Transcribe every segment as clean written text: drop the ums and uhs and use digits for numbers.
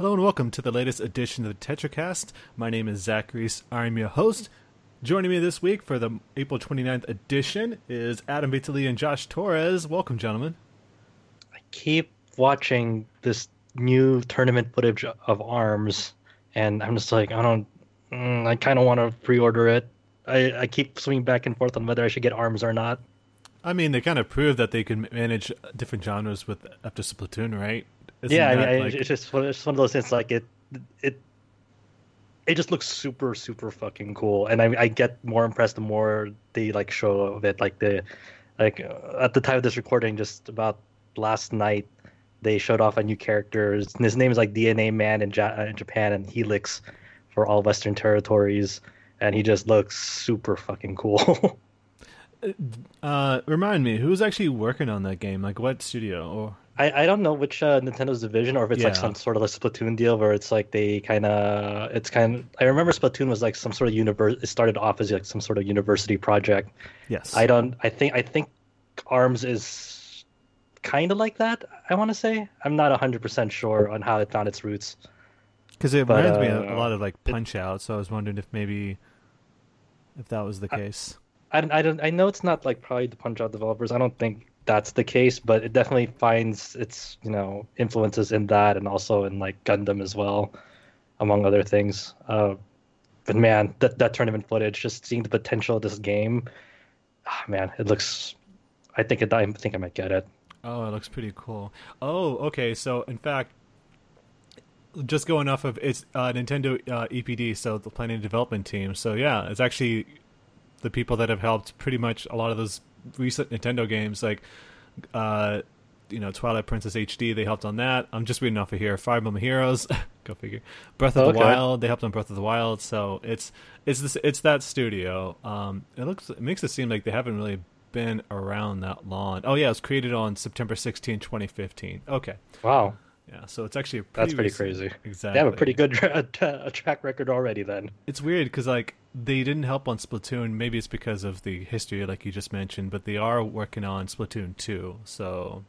Hello and welcome to the latest edition of the TetraCast. My name is Zach Reese. I'm your host. Joining me this week for the April 29th edition is Adam Vitale and Josh Torres. Welcome, gentlemen. I keep watching this new tournament footage of ARMS, and I'm just like, I kind of want to pre-order it. I keep swinging back and forth on whether I should get ARMS or not. I mean, they kind of proved that they can manage different genres with after Splatoon, right? It's one of those things. Like it just looks super, super fucking cool, and I get more impressed the more they like show of it. At the time of this recording, just about last night, they showed off a new character. His name is like DNA Man in Japan and Helix for all Western territories, and he just looks super fucking cool. Remind me, who's actually working on that game? Like, what studio? Or I don't know which Nintendo's division, or if it's like some sort of like Splatoon deal where it's like they kind of I remember Splatoon was like some sort of It started off as like some sort of university project. Yes. I think ARMS is kind of like that. I want to say I'm not 100% sure on how it found its roots. Because it reminds me a lot of like Punch-Out, so I was wondering if maybe if that was the case. I know it's not like probably the Punch-Out developers. I don't think that's the case, but it definitely finds its influences in that, and also in like Gundam as well, among other things. But man, that tournament footage, just seeing the potential of this game, it looks. I think I might get it. Oh, it looks pretty cool. Oh, okay. So in fact, just going off of it's Nintendo EPD, so the planning and development team. So yeah, it's actually the people that have helped pretty much a lot of those recent Nintendo games, like Twilight Princess HD, they helped on that. I'm just reading off of here. Fire Emblem Heroes, go figure. Breath of the Wild, they helped on Breath of the Wild. So it's that studio. It makes it seem like they haven't really been around that long. Oh yeah, it was created on September 16, 2015. Okay. Wow. Yeah, so it's actually pretty crazy. Exactly. They have a pretty good track record already then. It's weird because like they didn't help on Splatoon. Maybe it's because of the history like you just mentioned, but they are working on Splatoon 2. So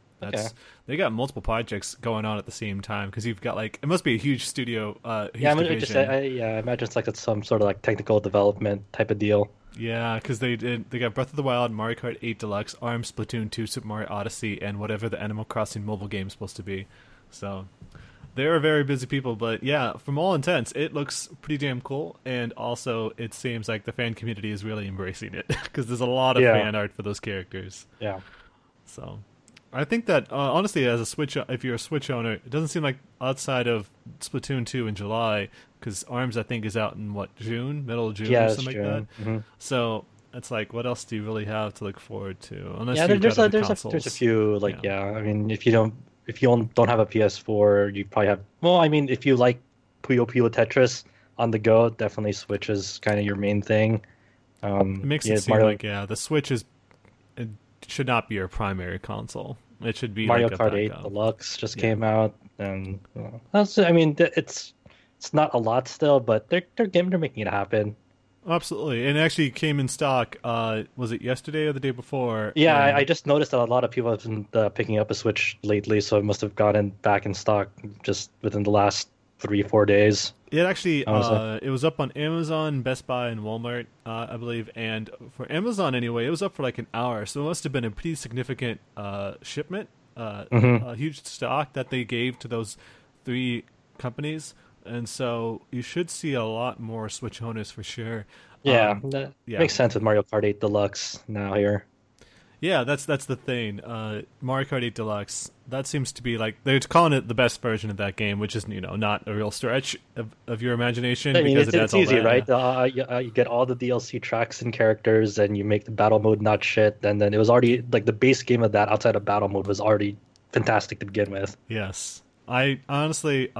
they got multiple projects going on at the same time because you've got like, it must be a huge studio. I imagine it's like it's some sort of like technical development type of deal. Yeah, because they got Breath of the Wild, Mario Kart 8 Deluxe, ARMS, Splatoon 2, Super Mario Odyssey, and whatever the Animal Crossing mobile game is supposed to be. So they're very busy people, but yeah, from all intents, it looks pretty damn cool. And also it seems like the fan community is really embracing it because there's a lot of fan art for those characters. Yeah. So I think that honestly, as a Switch, if you're a Switch owner, it doesn't seem like outside of Splatoon 2 in July, because ARMS, I think, is out in middle of June or something like that. Mm-hmm. So it's like, what else do you really have to look forward to? Unless there's a few, like, I mean, if you don't have a PS4, you probably have... Well, I mean, if you like Puyo Puyo Tetris on the go, definitely Switch is kind of your main thing. It makes it seem like, the Switch should not be your primary console. It should be Mario Kart 8 Deluxe just came out. And it's not a lot still, but they're making it happen. Absolutely, and it actually came in stock. Was it yesterday or the day before? Yeah, I just noticed that a lot of people have been picking up a Switch lately, so it must have gotten back in stock just within the last 3-4 days. It actually, it was up on Amazon, Best Buy, and Walmart, I believe. And for Amazon, anyway, it was up for like an hour, so it must have been a pretty significant shipment, a huge stock that they gave to those three companies. And so you should see a lot more Switch owners for sure. That makes sense with Mario Kart 8 Deluxe now here. Yeah, that's the thing. Mario Kart 8 Deluxe, that seems to be like they're calling it the best version of that game, which is not a real stretch of your imagination. I mean, because it's easy, right? You get all the DLC tracks and characters, and you make the battle mode not shit. And then it was already like the base game of that outside of battle mode was already fantastic to begin with. Yes, I honestly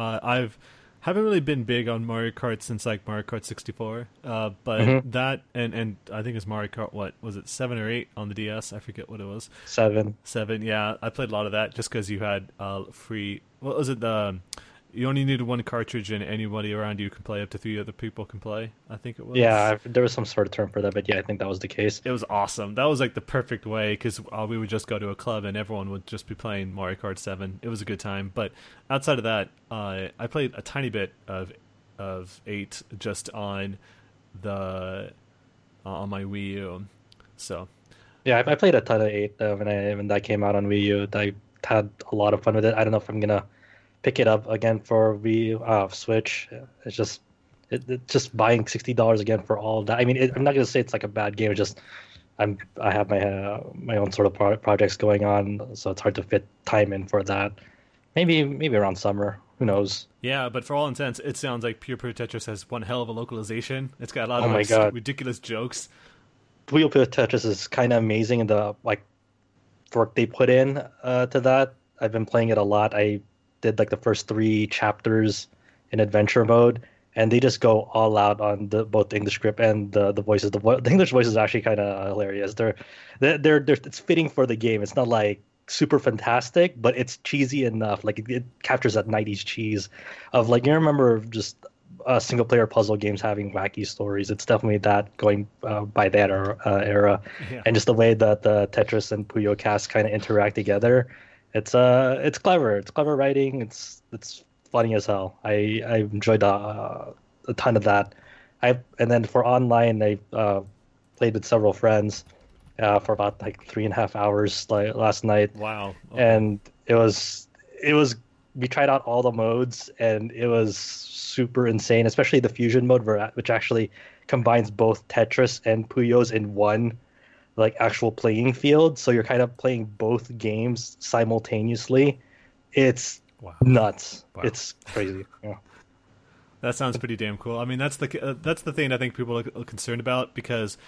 haven't really been big on Mario Kart since like Mario Kart 64, but that and I think it's Mario Kart, what was it, 7 or 8 on the DS? I forget what it was. 7. Yeah, I played a lot of that just because you had free. What was it? The You only needed one cartridge, and anybody around you can play. Up to 3 other people can play, I think it was. Yeah, there was some sort of term for that, but yeah, I think that was the case. It was awesome. That was like the perfect way, because we would just go to a club and everyone would just be playing Mario Kart 7. It was a good time. But outside of that, I played a tiny bit of 8 just on the on my Wii U. So yeah, I played a ton of 8 when that came out on Wii U. I had a lot of fun with it. I don't know if I'm gonna pick it up again for Wii Switch. It's just it's just buying $60 again for all of that. I mean, I'm not gonna say it's like a bad game. It's just I have my own sort of projects going on, so it's hard to fit time in for that. Maybe around summer. Who knows? Yeah, but for all intents, it sounds like Puyo Puyo Tetris has one hell of a localization. It's got a lot of ridiculous jokes. Puyo Puyo Tetris is kind of amazing in the work they put in to that. I've been playing it a lot. I did the first 3 chapters in adventure mode, and they just go all out on both the English script and the voices. The English voice is actually kind of hilarious. They're it's fitting for the game. It's not super fantastic, but it's cheesy enough. It captures that 90s cheese of you remember just single player puzzle games having wacky stories. It's definitely that going by that era. Yeah. And just the way that the Tetris and Puyo cast kind of interact together, it's clever. It's clever writing. It's funny as hell. I enjoyed a ton of that. And then for online, I played with several friends for about 3.5 hours last night. Wow. Okay. And it was we tried out all the modes, and it was super insane, especially the fusion mode, which actually combines both Tetris and Puyo's in one actual playing field. So you're kind of playing both games simultaneously. It's nuts. Wow. It's crazy. Yeah. That sounds pretty damn cool. I mean, that's the thing I think people are concerned about, because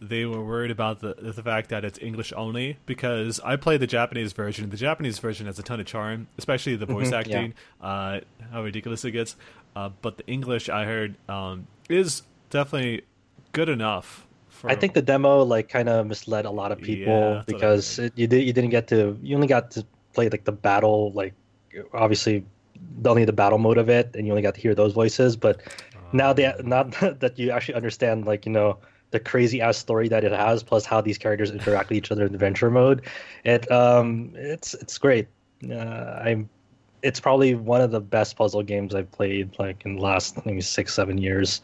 they were worried about the fact that it's English only, because I play the Japanese version. The Japanese version has a ton of charm, especially the voice acting, yeah. How ridiculous it gets. But the English, I heard, is definitely good enough. I think the demo kind of misled a lot of people, because you only got to play the battle, obviously only the battle mode of it, and you only got to hear those voices. But now that you actually understand the crazy ass story that it has, plus how these characters interact with each other in adventure mode, it's great. It's probably one of the best puzzle games I've played in the last maybe 6-7 years.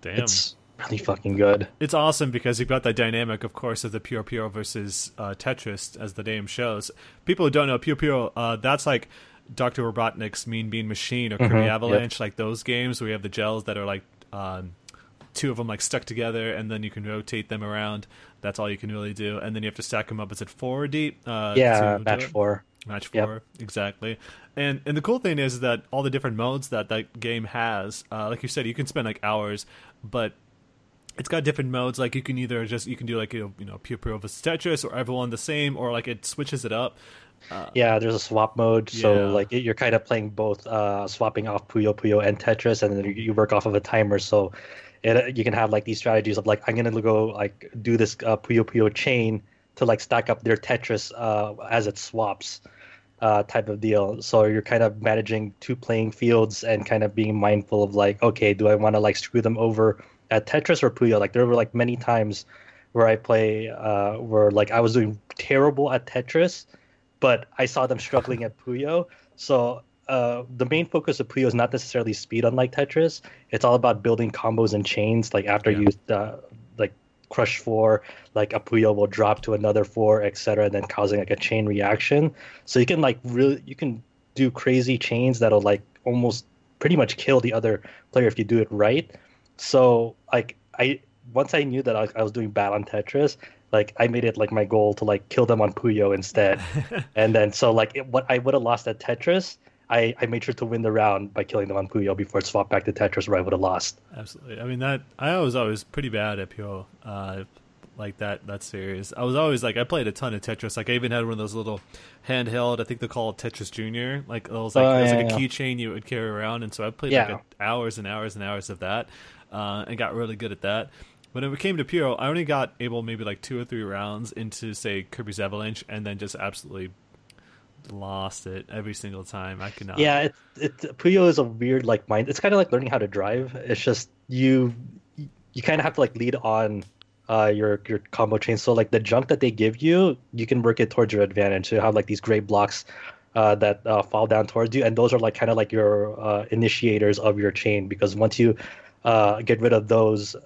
Damn, it's really fucking good. It's awesome because you've got that dynamic, of course, of the Puyo Puyo versus Tetris, as the name shows. People who don't know Puyo Puyo, that's like Dr. Robotnik's Mean Bean Machine or Kirby Avalanche, like those games where you have the gels that are 2 of them stuck together, and then you can rotate them around. That's all you can really do, and then you have to stack them up. Is it 4 deep? Match four, exactly. And the cool thing is that all the different modes that game has, like you said, you can spend hours, but it's got different modes. You can either do Puyo Puyo versus Tetris, or everyone the same, or it switches it up. There's a swap mode, so you're kind of playing both, swapping off Puyo Puyo and Tetris, and then you work off of a timer. So you can have these strategies of I'm gonna go do this Puyo Puyo chain to stack up their Tetris as it swaps, type of deal. So you're kind of managing 2 playing fields and kind of being mindful of okay, do I want to screw them over at Tetris or Puyo? There were many times where I play where I was doing terrible at Tetris, but I saw them struggling at Puyo. So the main focus of Puyo is not necessarily speed, unlike Tetris. It's all about building combos and chains. After you crush 4, a Puyo will drop to another 4, etc., and then causing a chain reaction. So you can really do crazy chains that'll almost pretty much kill the other player if you do it right. So once I knew that I was doing bad on Tetris, I made it my goal to kill them on Puyo instead, and then so what I would have lost at Tetris, I made sure to win the round by killing them on Puyo before it swapped back to Tetris, where I would have lost. Absolutely. I mean, I was always pretty bad at Puyo, that series. I was always I played a ton of Tetris. I even had one of those little handheld, I think they call it Tetris Junior. It was a keychain you would carry around, and so I played hours and hours and hours of that, and got really good at that. When it came to Puyo, I only got maybe 2 or 3 rounds into, say, Kirby's Avalanche, and then just absolutely lost it every single time. I could not. Yeah, Puyo is a weird like mind. It's kind of like learning how to drive. It's just you kind of have to like lead on your combo chain. So like the junk that they give you, you can work it towards your advantage. So you have like these great blocks that fall down towards you, and those are like kind of like your initiators of your chain, because once you get rid of those,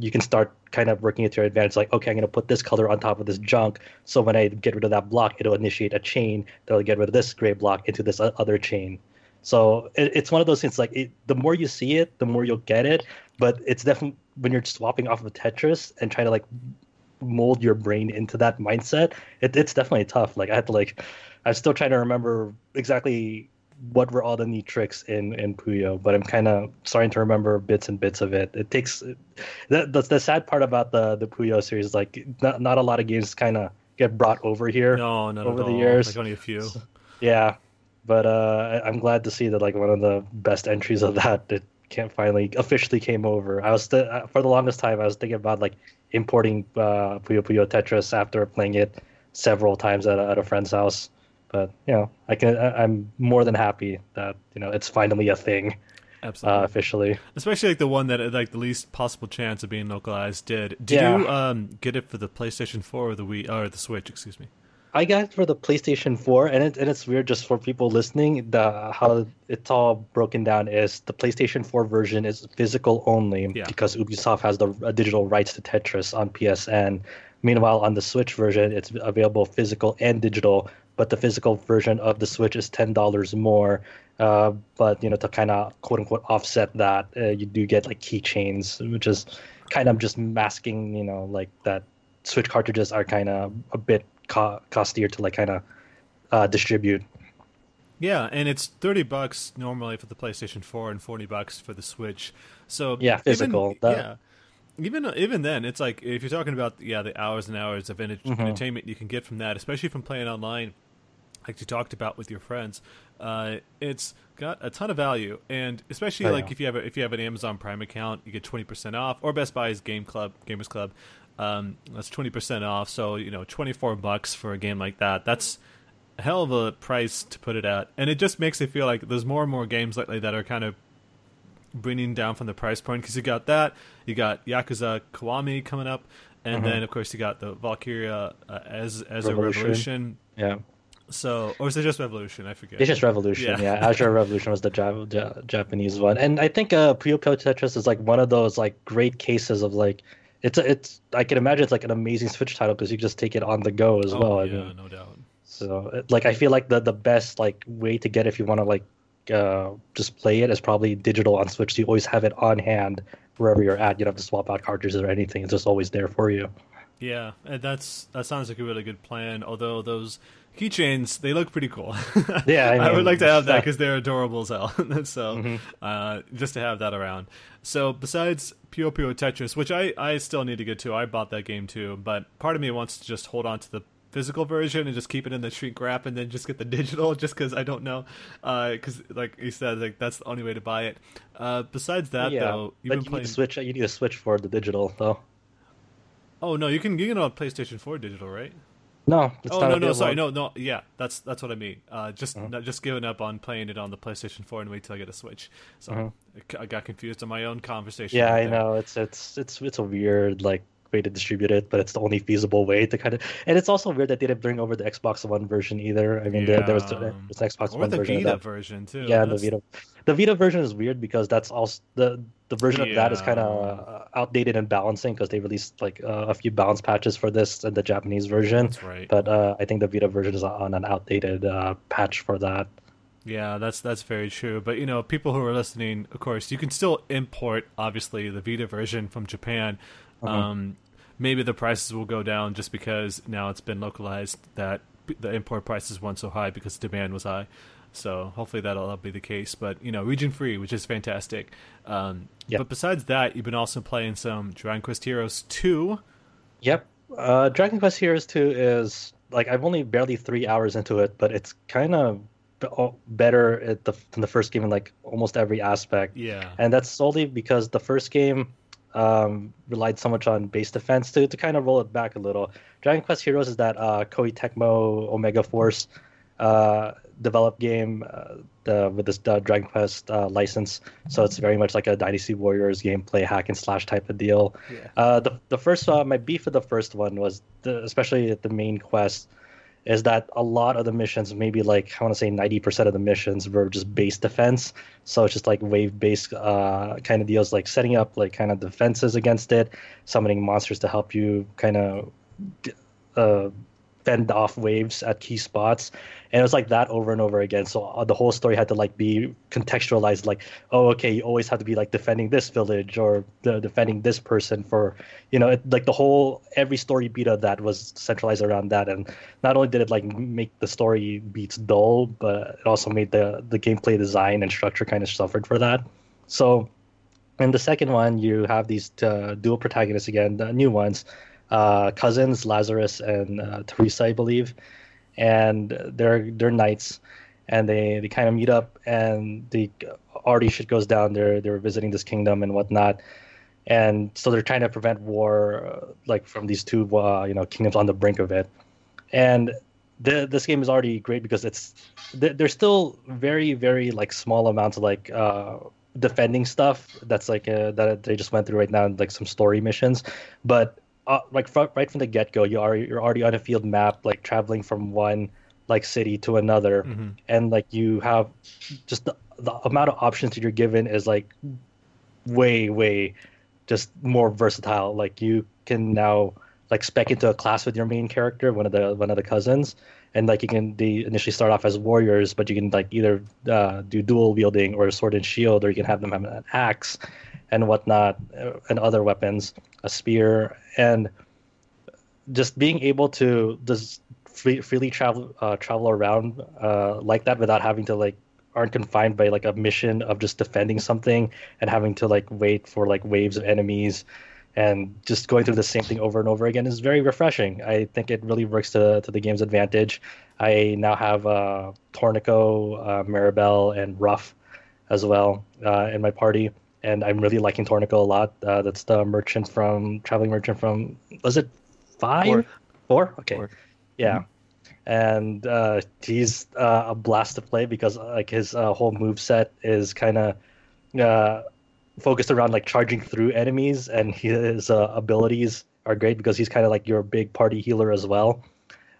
you can start kind of working it to your advantage. Like, okay, I'm going to put this color on top of this junk, so when I get rid of that block, it'll initiate a chain that'll get rid of this gray block into this other chain. So it's one of those things, like, the more you see it, the more you'll get it. But it's definitely, when you're swapping off of Tetris and trying to, like, mold your brain into that mindset, it's definitely tough. Like, I had to, like, I'm still trying to remember exactly what were all the neat tricks in Puyo, but I'm kind of starting to remember bits and bits of it. It takes the sad part about the Puyo series is like not a lot of games kind of get brought over here. No, not over at all. The years. Like only a few. So, yeah, but I'm glad to see that like one of the best entries of that finally officially came over. I was for the longest time I was thinking about like importing Puyo Puyo Tetris after playing it several times at a friend's house. But you know, I'm more than happy that you know it's finally a thing, absolutely officially. Especially like the one that like the least possible chance of being localized did. Did you get it for the PlayStation 4 or the Wii or the Switch? Excuse me. I got it for the PlayStation 4, and it's weird just for people listening. How it's all broken down is the PlayStation 4 version is physical only because Ubisoft has the digital rights to Tetris on PSN. Meanwhile, on the Switch version, it's available physical and digital. But the physical version of the Switch is $10 more. But, you know, to kind of, quote unquote, offset that, you do get, like, keychains, which is kind of just masking, you know, like that Switch cartridges are kind of a bit costlier to, like, kind of distribute. Yeah, and it's $30 normally for the PlayStation 4 and $40 for the Switch. So yeah, physical. Even then, it's like if you're talking about the hours and hours of entertainment you can get from that, especially from playing online, like you talked about with your friends. It's got a ton of value, and especially if you have an Amazon Prime account, you get 20% off, or Best Buy's Gamers Club, that's 20% off. So you know, $24 for a game like that. That's a hell of a price to put it at, and it just makes it feel like there's more and more games lately that are kind of bringing down from the price point, because you got that, you got Yakuza Kiwami coming up, and then of course you got the Valkyria Revolution. Yeah. So, or is it just Revolution? I forget. It's just Revolution. Yeah. Azure Revolution was the Japanese one, and I think Puyo Puyo Tetris is like one of those like great cases of like it's I can imagine it's like an amazing Switch title because you just take it on the go as well. Yeah, I mean, no doubt. So like I feel like the best like way to get if you want to like just play it is probably digital on Switch, so you always have it on hand wherever you're at. You don't have to swap out cartridges or anything. It's just always there for you. Yeah, and that sounds like a really good plan, although those keychains, they look pretty cool. Yeah, I mean, I would like to have that because they're adorable as hell. So just to have that around. So besides Puyo Puyo Tetris, which I still need to get to, I bought that game too, but part of me wants to just hold on to the physical version and just keep it in the shrink wrap and then just get the digital, just because I don't know, because like you said, like that's the only way to buy it. Besides that, though, you've been playing Switch. You need a Switch for the digital, though. Oh no, you can on PlayStation 4 digital, right? No, it's not available. That's what I mean. Just giving up on playing it on the PlayStation 4 and wait till I get a Switch. So I got confused in my own conversation. Yeah, I know it's a weird like way to distribute it, but it's the only feasible way to kind of, and it's also weird that they didn't bring over the Xbox One version either. I mean, there was an Xbox One version, or the Vita version too. Yeah, the Vita version is weird because that's also the version of that is kind of outdated and balancing because they released like a few balance patches for this in the Japanese version. That's right. But I think the Vita version is on an outdated patch for that. Yeah, that's very true. But, you know, people who are listening, of course, you can still import obviously the Vita version from Japan. Maybe the prices will go down just because now it's been localized that the import prices weren't so high because demand was high. So hopefully that'll be the case. But, you know, region free, which is fantastic. But besides that, you've been also playing some Dragon Quest Heroes 2. Yep. Dragon Quest Heroes 2 is, like, I've only barely 3 hours into it, but it's kind of better than the first game in, like, almost every aspect. Yeah. And that's solely because the first game relied so much on base defense to kind of roll it back a little. Dragon Quest Heroes is that Koei Tecmo Omega Force developed game with this Dragon Quest license. So it's very much like a Dynasty Warriors gameplay hack and slash type of deal. Yeah. The first my beef with the first one was, especially the main quest, is that a lot of the missions, maybe like I want to say 90% of the missions were just base defense. So it's just like wave based kind of deals, like setting up like kind of defenses against it, summoning monsters to help you kind of fend off waves at key spots. And it was like that over and over again. So the whole story had to like be contextualized, like, oh, okay, you always have to be like defending this village or defending this person for, you know, like the whole, every story beat of that was centralized around that. And not only did it like make the story beats dull, but it also made the gameplay design and structure kind of suffered for that. So in the second one, you have these dual protagonists again, the new ones, cousins Lazarus and Teresa, I believe, and they're knights, and they kind of meet up, and the already shit goes down. They're visiting this kingdom and whatnot, and so they're trying to prevent war, like from these two kingdoms on the brink of it. And this game is already great because it's there's still very very like small amounts of like defending stuff that's like that they just went through right now, like some story missions, but. Right from the get-go, you're already on a field map, like traveling from one like city to another, mm-hmm. and like you have just the amount of options that you're given is like way just more versatile. Like you can now like spec into a class with your main character, one of the cousins, and like they initially start off as warriors, but you can like either do dual wielding or sword and shield, or you can have them have an axe and whatnot, and other weapons, a spear, and just being able to just freely travel around like that without having to like aren't confined by like a mission of just defending something and having to like wait for like waves of enemies and just going through the same thing over and over again is very refreshing. I think it really works to the game's advantage. I now have Torneko, Maribel, and Ruff as well in my party. And I'm really liking Torneko a lot. That's the merchant traveling merchant from, was it 5? 4? Okay. 4. Yeah. Mm-hmm. And he's a blast to play because like his whole moveset is kind of focused around like charging through enemies. And his abilities are great because he's kind of like your big party healer as well.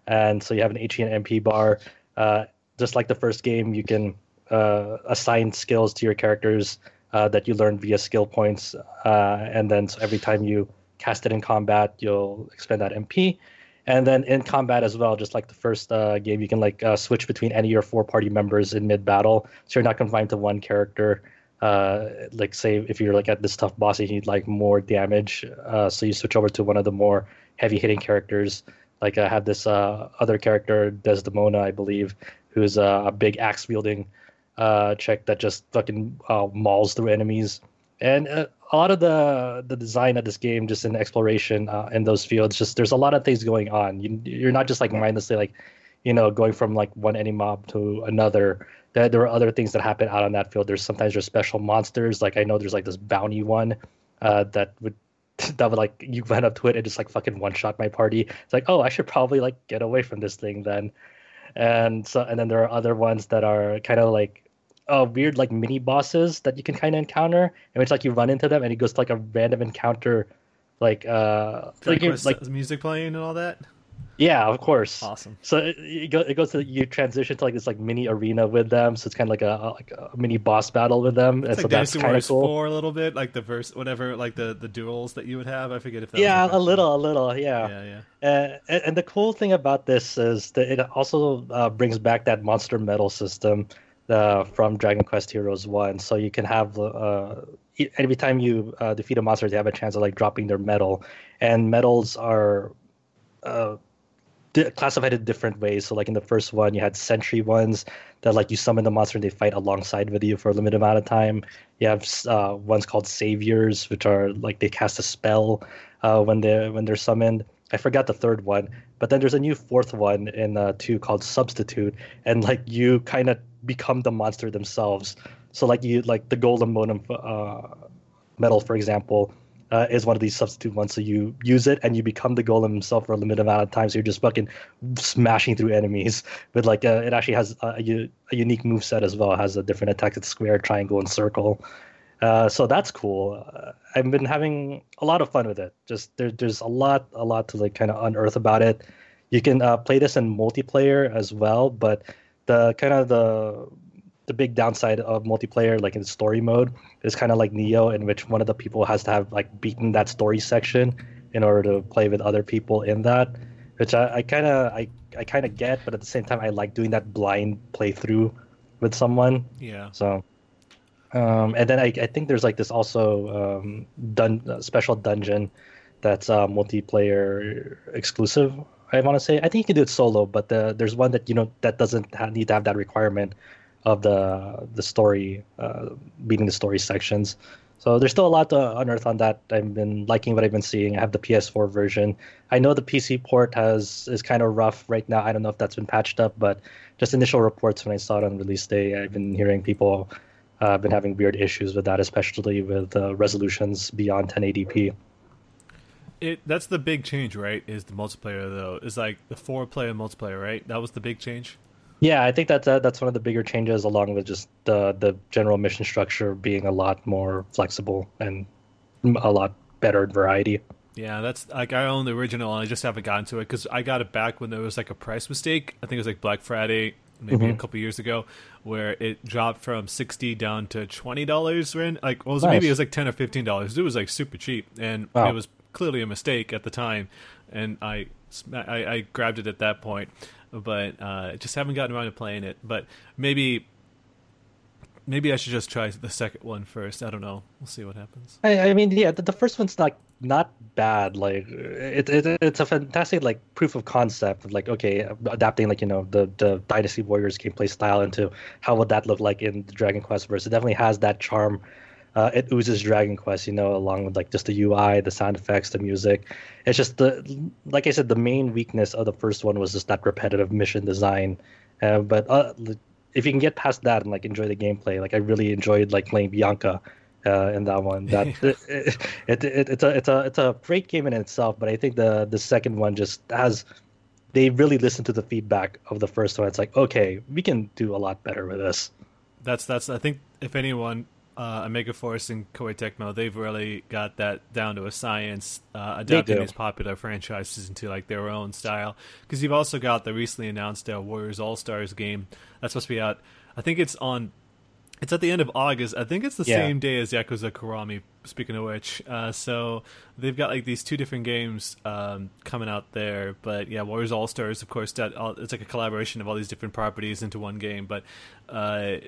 And so you have an HE and MP bar. Just like the first game, you can assign skills to your characters that you learn via skill points, and then so every time you cast it in combat, you'll expend that MP, and then in combat as well, just like the first game, you can like switch between any of your four party members in mid-battle, so you're not confined to one character. Like say if you're like at this tough boss, you need like more damage, so you switch over to one of the more heavy-hitting characters. Like I have this other character, Desdemona, I believe, who's a big axe-wielding check that just fucking mauls through enemies, and a lot of the design of this game, just in exploration in those fields, just there's a lot of things going on. You're not just like mindlessly like, you know, going from like one enemy mob to another. There are other things that happen out on that field. There's sometimes there's special monsters. Like I know there's like this bounty one that would like you went up to it and just like fucking one shot my party. It's like, oh, I should probably like get away from this thing then. And then there are other ones that are kind of like weird like mini bosses that you can kind of encounter, in which like you run into them and it goes to like a random encounter, like music playing and all that. Yeah, of course. Awesome. So it goes to, you transition to like this like mini arena with them, so it's kind of like a mini boss battle with them. It's and like so that's kind of cool. For a little bit, like the verse, whatever, like the duels that you would have. I forget if that. Yeah, was a little, yeah. And the cool thing about this is that it also brings back that monster metal system from Dragon Quest Heroes 1. So you can have every time you defeat a monster, they have a chance of like dropping their medal, and medals are. Classified in different ways. So like in the first one, you had sentry ones that like you summon the monster and they fight alongside with you for a limited amount of time. You have ones called saviors, which are like they cast a spell when they're summoned. I forgot the third one, but then there's a new fourth one in 2 called substitute, and like you kind of become the monster themselves. So like you like the golden modem medal, for example, is one of these substitute ones. So you use it and you become the golem himself for a limited amount of time. So you're just fucking smashing through enemies with like it actually has a unique moveset as well. It has a different attack. It's square, triangle, and circle. So that's cool. I've been having a lot of fun with it. Just there's a lot to like kind of unearth about it. You can play this in multiplayer as well, but the kind of the big downside of multiplayer, like in story mode, is kind of like Nioh, in which one of the people has to have like beaten that story section in order to play with other people in that, which I kind of get, but at the same time I like doing that blind playthrough with someone. Yeah. So. And then I think there's like this also special dungeon that's multiplayer exclusive, I want to say. I think you can do it solo, but there's one that, you know, that doesn't need to have that requirement of the story, beating the story sections. So there's still a lot to unearth on that. I've been liking what I've been seeing. I have the PS4 version. I know the PC port is kind of rough right now. I don't know if that's been patched up, but just initial reports when I saw it on release day, I've been hearing people... I've been having weird issues with that, especially with resolutions beyond 1080p. That's the big change, right? Is the multiplayer, though. It's like the 4-player multiplayer, right? That was the big change? Yeah, I think that's one of the bigger changes, along with just the general mission structure being a lot more flexible and a lot better variety. Yeah, that's like I own the original, and I just haven't gotten to it because I got it back when there was like a price mistake. I think it was like Black Friday. Maybe a couple years ago, where it dropped from $60 down to $20. Like, well, maybe it was like $10 or $15. It was like super cheap, and it was clearly a mistake at the time. And I grabbed it at that point, but just haven't gotten around to playing it. But maybe I should just try the second one first. I don't know. We'll see what happens. I mean, yeah, the first one's not bad. Like, it's a fantastic like proof of concept of like, okay, adapting like, you know, the Dynasty Warriors gameplay style into how would that look like in the Dragon Quest verse. It definitely has that charm. It oozes Dragon Quest, you know, along with like just the UI, the sound effects, the music. It's just like I said, the main weakness of the first one was just that repetitive mission design. But if you can get past that and like enjoy the gameplay, like I really enjoyed like playing Bianca. In that one, that it's a great game in itself, but I think the second one just has they really listened to the feedback of the first one. It's like, okay, we can do a lot better with this. That's I think if anyone, Omega Force and Koei Tecmo, they've really got that down to a science, adapting these popular franchises into like their own style. Because you've also got the recently announced Warriors All Stars game that's supposed to be out. I think it's on. It's at the end of August. I think it's the same day as Yakuza Kiwami, speaking of which. So they've got like these two different games coming out there. But yeah, Warriors All-Stars, of course, it's like a collaboration of all these different properties into one game. But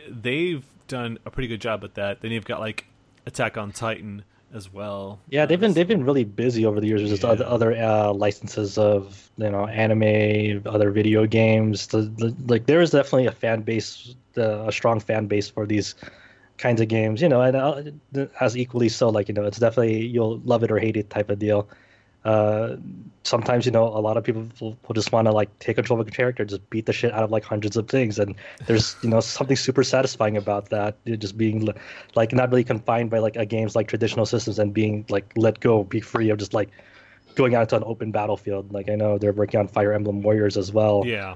they've done a pretty good job with that. Then you've got like Attack on Titan as well. Yeah, they've been really busy over the years with just other licenses of, you know, anime, other video games. Like there is definitely a fan base. A strong fan base for these kinds of games, you know, and as equally so, like, you know, it's definitely you'll love it or hate it type of deal. Sometimes, you know, a lot of people will just want to like take control of a character, just beat the shit out of like hundreds of things, and there's, you know, something super satisfying about that. You're just being like not really confined by like a game's like traditional systems and being like let go, be free of just like going out to an open battlefield. Like I know they're working on Fire Emblem Warriors as well. Yeah.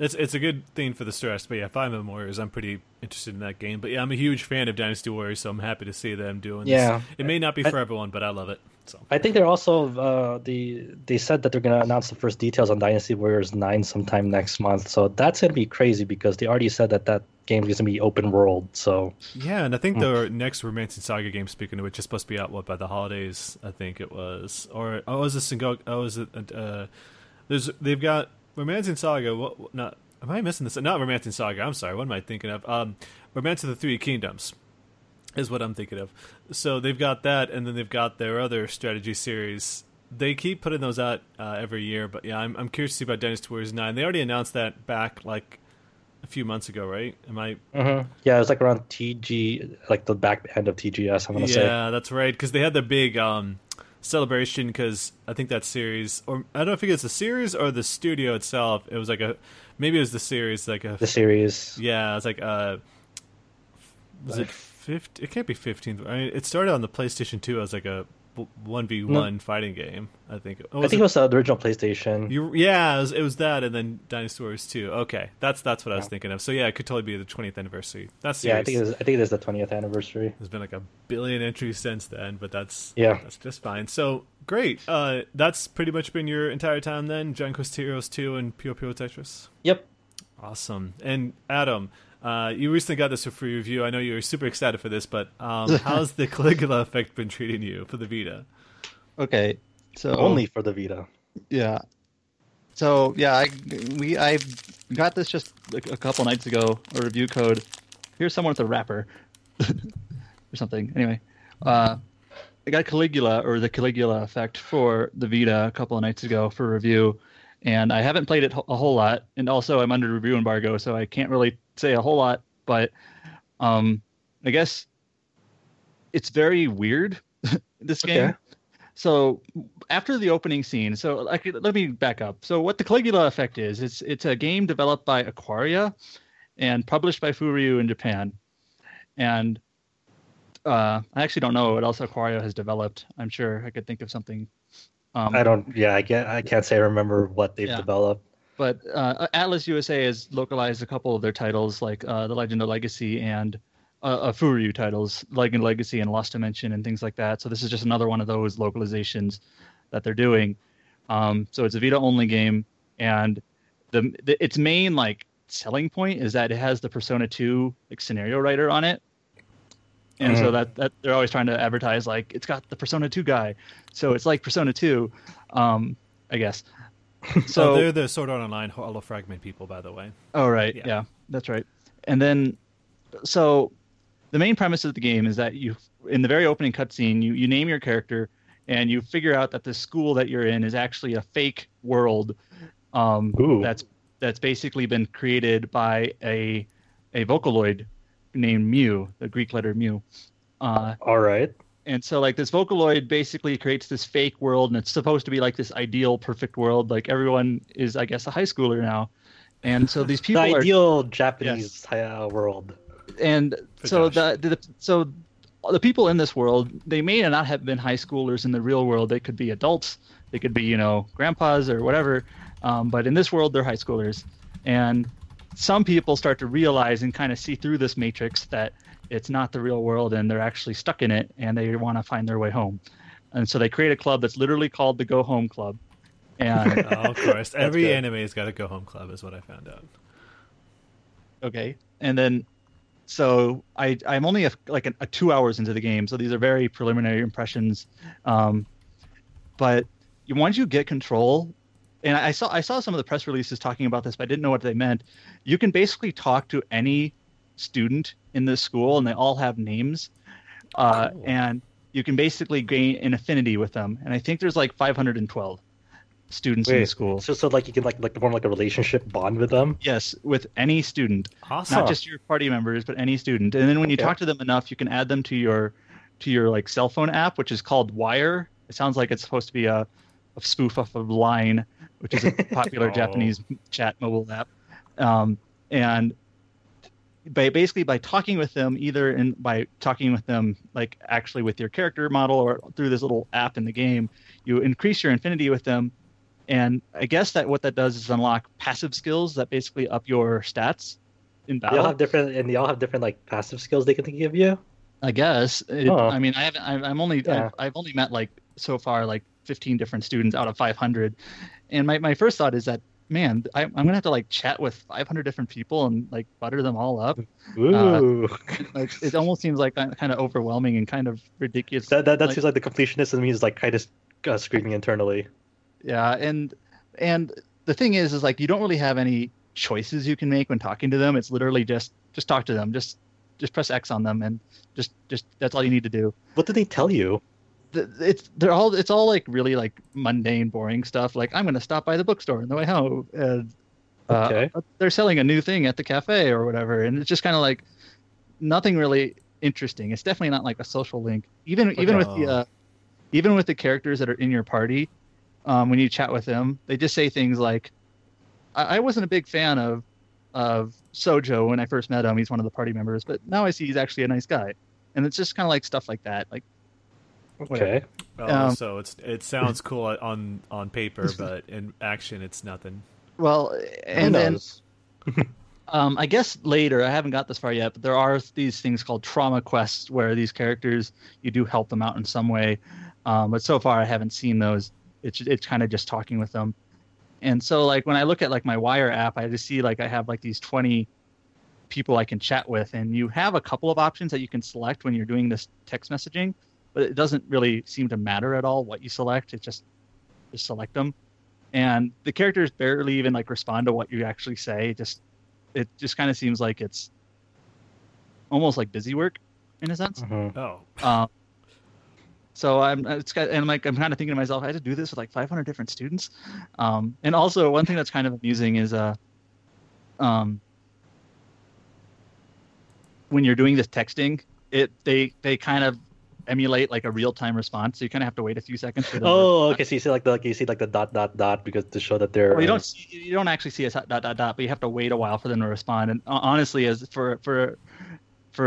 It's a good thing for the stress, but yeah, Fire Emblem Warriors, I'm pretty interested in that game. But yeah, I'm a huge fan of Dynasty Warriors, so I'm happy to see them doing this. It may not be for everyone, but I love it. So I think they're also they said that they're going to announce the first details on Dynasty Warriors 9 sometime next month. So that's going to be crazy because they already said that game is going to be open world. So yeah, and I think the next Romancing Saga game, speaking of which, is supposed to be out by the holidays, I think it was, or they've got. Romancing Saga, am I missing this? Not Romancing Saga, I'm sorry, what am I thinking of? Romance of the Three Kingdoms is what I'm thinking of. So they've got that, and then they've got their other strategy series. They keep putting those out every year, but yeah, I'm curious to see about Dynasty Warriors 9. They already announced that back, like, a few months ago, right? Am I? Mm-hmm. Yeah, it was like around TG, like the back end of TGS, I'm going to say. Yeah, that's right, because they had the big... celebration, because I think that series, or I don't know if it's the series or the studio itself, it was like a, maybe it was the series, like a, the series, yeah, it's like was it It can't be 15th. I mean, it started on the PlayStation 2 as like a 1v1 fighting game, I think. I think it was the original PlayStation. It was that, and then Dynasty Warriors 2. Okay, that's what I was thinking of. So yeah, it could totally be the 20th anniversary. That's serious. Yeah, I think it is the 20th anniversary. There's been like a billion entries since then, but that's just fine. So great. That's pretty much been your entire time then, Dragon Quest Heroes 2 and Puyo Puyo Tetris. Yep. Awesome. And Adam, you recently got this for free review. I know you were super excited for this, but how's the Caligula effect been treating you for the Vita? Okay, so only for the Vita. Yeah. So yeah, I got this just a couple nights ago. A review code. Here's someone with a wrapper or something. Anyway, I got Caligula or the Caligula effect for the Vita a couple of nights ago for review. And I haven't played it a whole lot, and also I'm under review embargo, so I can't really say a whole lot. But I guess it's very weird, this game. So after the opening scene, let me back up. So what the Caligula effect is, it's a game developed by Aquaria and published by Furyu in Japan. And I actually don't know what else Aquaria has developed. I'm sure I could think of something. I can't say I remember what they've developed. But Atlas USA has localized a couple of their titles, like The Legend of Legacy and Furyu titles, Legend of Legacy and Lost Dimension and things like that. So this is just another one of those localizations that they're doing. So it's a Vita-only game, and its main selling point is that it has the Persona 2 scenario writer on it. And so that they're always trying to advertise, it's got the Persona 2 guy. So it's like Persona 2, I guess. So they're the Sword Art Online Hollow Fragment people, by the way. Oh, right. Yeah, that's right. And then, so the main premise of the game is that you, in the very opening cutscene, you name your character and you figure out that the school that you're in is actually a fake world that's basically been created by a Vocaloid named Mu, the Greek letter Mu. All right. And so this Vocaloid basically creates this fake world, and it's supposed to be this ideal perfect world. Everyone is, I guess, a high schooler now. And so these people the ideal Japanese world. And so the people in this world, they may not have been high schoolers in the real world. They could be adults. They could be, grandpas or whatever. But in this world, they're high schoolers. And some people start to realize and kind of see through this matrix that it's not the real world and they're actually stuck in it and they want to find their way home. And so they create a club that's literally called the Go Home Club. And of course, every anime's got a Go Home Club is what I found out. Okay. And then, so I'm only 2 hours into the game. So these are very preliminary impressions. But once you get control, and I saw some of the press releases talking about this, but I didn't know what they meant. You can basically talk to any student in this school, and they all have names. And you can basically gain an affinity with them. And I think there's 512 students in the school. So you can form a relationship bond with them? Yes, with any student. Awesome. Not just your party members, but any student. And then when you talk to them enough, you can add them to your cell phone app, which is called Wire. It sounds like it's supposed to be a spoof off of Line, which is a popular Japanese chat mobile app. And basically by talking with them, actually with your character model or through this little app in the game, you increase your affinity with them. And I guess that what that does is unlock passive skills that basically up your stats in battle. They all have different passive skills they can give you? I guess. I mean, I've only met so far 15 different students out of 500, and my first thought is that I'm gonna have to chat with 500 different people and butter them all up. Ooh. It almost seems kind of overwhelming and kind of ridiculous. That seems the completionist in me is kind of screaming internally. Yeah, and the thing is you don't really have any choices you can make when talking to them. It's literally just talk to them, just press X on them, and just that's all you need to do. What do they tell you? It's all really mundane, boring stuff. I'm gonna stop by the bookstore on the way home. And, they're selling a new thing at the cafe or whatever, and it's just kind of nothing really interesting. It's definitely not a social link. Even with the characters that are in your party, when you chat with them, they just say things like, "I wasn't a big fan of Sojo when I first met him. He's one of the party members, but now I see he's actually a nice guy." And it's just kind of like stuff like that. Like, okay. Well, so it sounds cool on paper, but in action, it's nothing. Well, and then I guess later, I haven't got this far yet, but there are these things called trauma quests where these characters, you do help them out in some way. But so far, I haven't seen those. It's kind of just talking with them. And so, like, when I look at, like, my Wire app, I just see, like, I have, like, these 20 people I can chat with. And you have a couple of options that you can select when you're doing this text messaging. But it doesn't really seem to matter at all what you select. It's just select them. And the characters barely even, like, respond to what you actually say. It just kind of seems like it's almost like busy work, in a sense. Mm-hmm. So I'm kind of thinking to myself, I had to do this with like 500 different students. And also one thing that's kind of amusing is when you're doing this texting, they kind of emulate like a real-time response, so you kind of have to wait a few seconds for them. Oh, okay. So you see like the dot dot dot because to show that they're. Well, you don't actually see a dot dot dot, but you have to wait a while for them to respond. And honestly, as for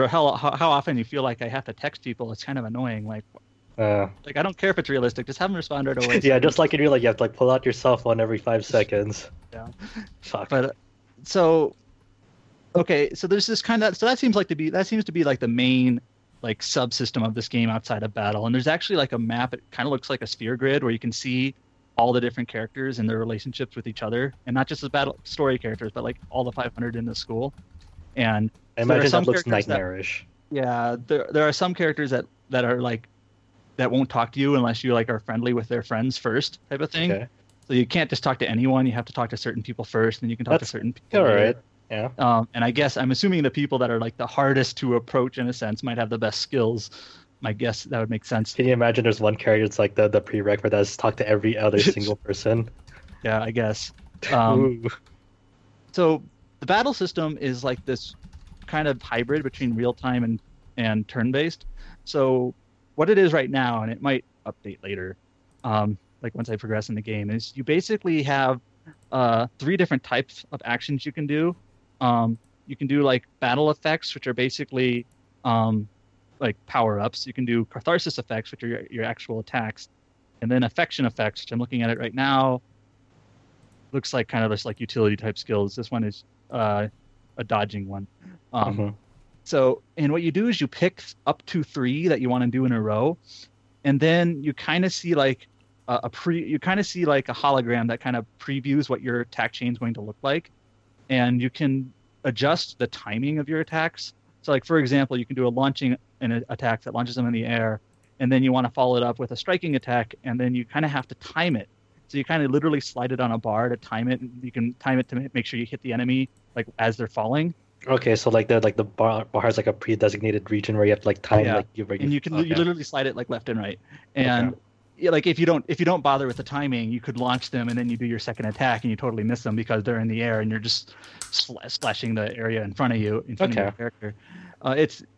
how often you feel like I have to text people, it's kind of annoying. Like I don't care if it's realistic, just have them respond right away. Yeah, just like in real life, you have to like pull out your cell phone every 5 seconds. Yeah. Fuck. But so there's this kind of that seems to be like the main. Like subsystem of this game outside of battle, and there's actually like a map. It kind of looks like a sphere grid where you can see all the different characters and their relationships with each other, and not just the battle story characters, but like all the 500 in the school. And I imagine that looks nightmarish. There are some characters that are like that won't talk to you unless you like are friendly with their friends first, type of thing. Okay. So you can't just talk to anyone. You have to talk to certain people first, and you can talk to certain people. All right. Yeah. And I guess I'm assuming the people that are like the hardest to approach in a sense might have the best skills. My guess that would make sense. Can you imagine there's one character that's like the prereq for that is talk to every other single person? Yeah, I guess. So the battle system is like this kind of hybrid between real time and turn based. So what it is right now, and it might update later, like once I progress in the game, is you basically have three different types of actions you can do. You can do like battle effects, which are basically like power-ups. You can do catharsis effects, which are your actual attacks, and then affection effects, which I'm looking at it right now. Looks like kind of just like utility type skills. This one is a dodging one. So, and what you do is you pick up to three that you want to do in a row, and then you kind of see like you kind of see like a hologram that kind of previews what your attack chain is going to look like. And you can adjust the timing of your attacks. So, like for example, you can do an attack that launches them in the air, and then you want to follow it up with a striking attack, and then you kind of have to time it. So you kind of literally slide it on a bar to time it, and you can time it to make sure you hit the enemy like as they're falling. Okay, so like the bar is like a pre-designated region where you have to like time. Yeah. You literally slide it like left and right, and. Okay. Like if you don't bother with the timing, you could launch them and then you do your second attack and you totally miss them because they're in the air and you're just splashing the area in front of you of your character.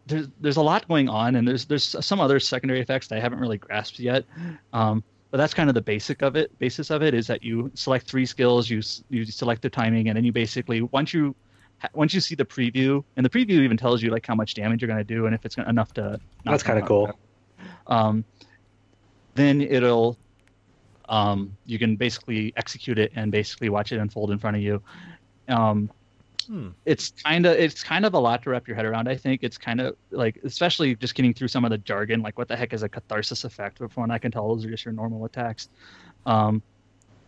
There's a lot going on, and there's some other secondary effects that I haven't really grasped yet. But that's kind of the basis of it is that you select three skills, you select the timing, and then you basically once you see the preview, and the preview even tells you like how much damage you're going to do and if it's enough to. That's kind of cool. Then it'll, you can basically execute it and basically watch it unfold in front of you. It's kind of a lot to wrap your head around. I think it's kind of like, especially just getting through some of the jargon, like what the heck is a catharsis effect? But from what I can tell, those are just your normal attacks. And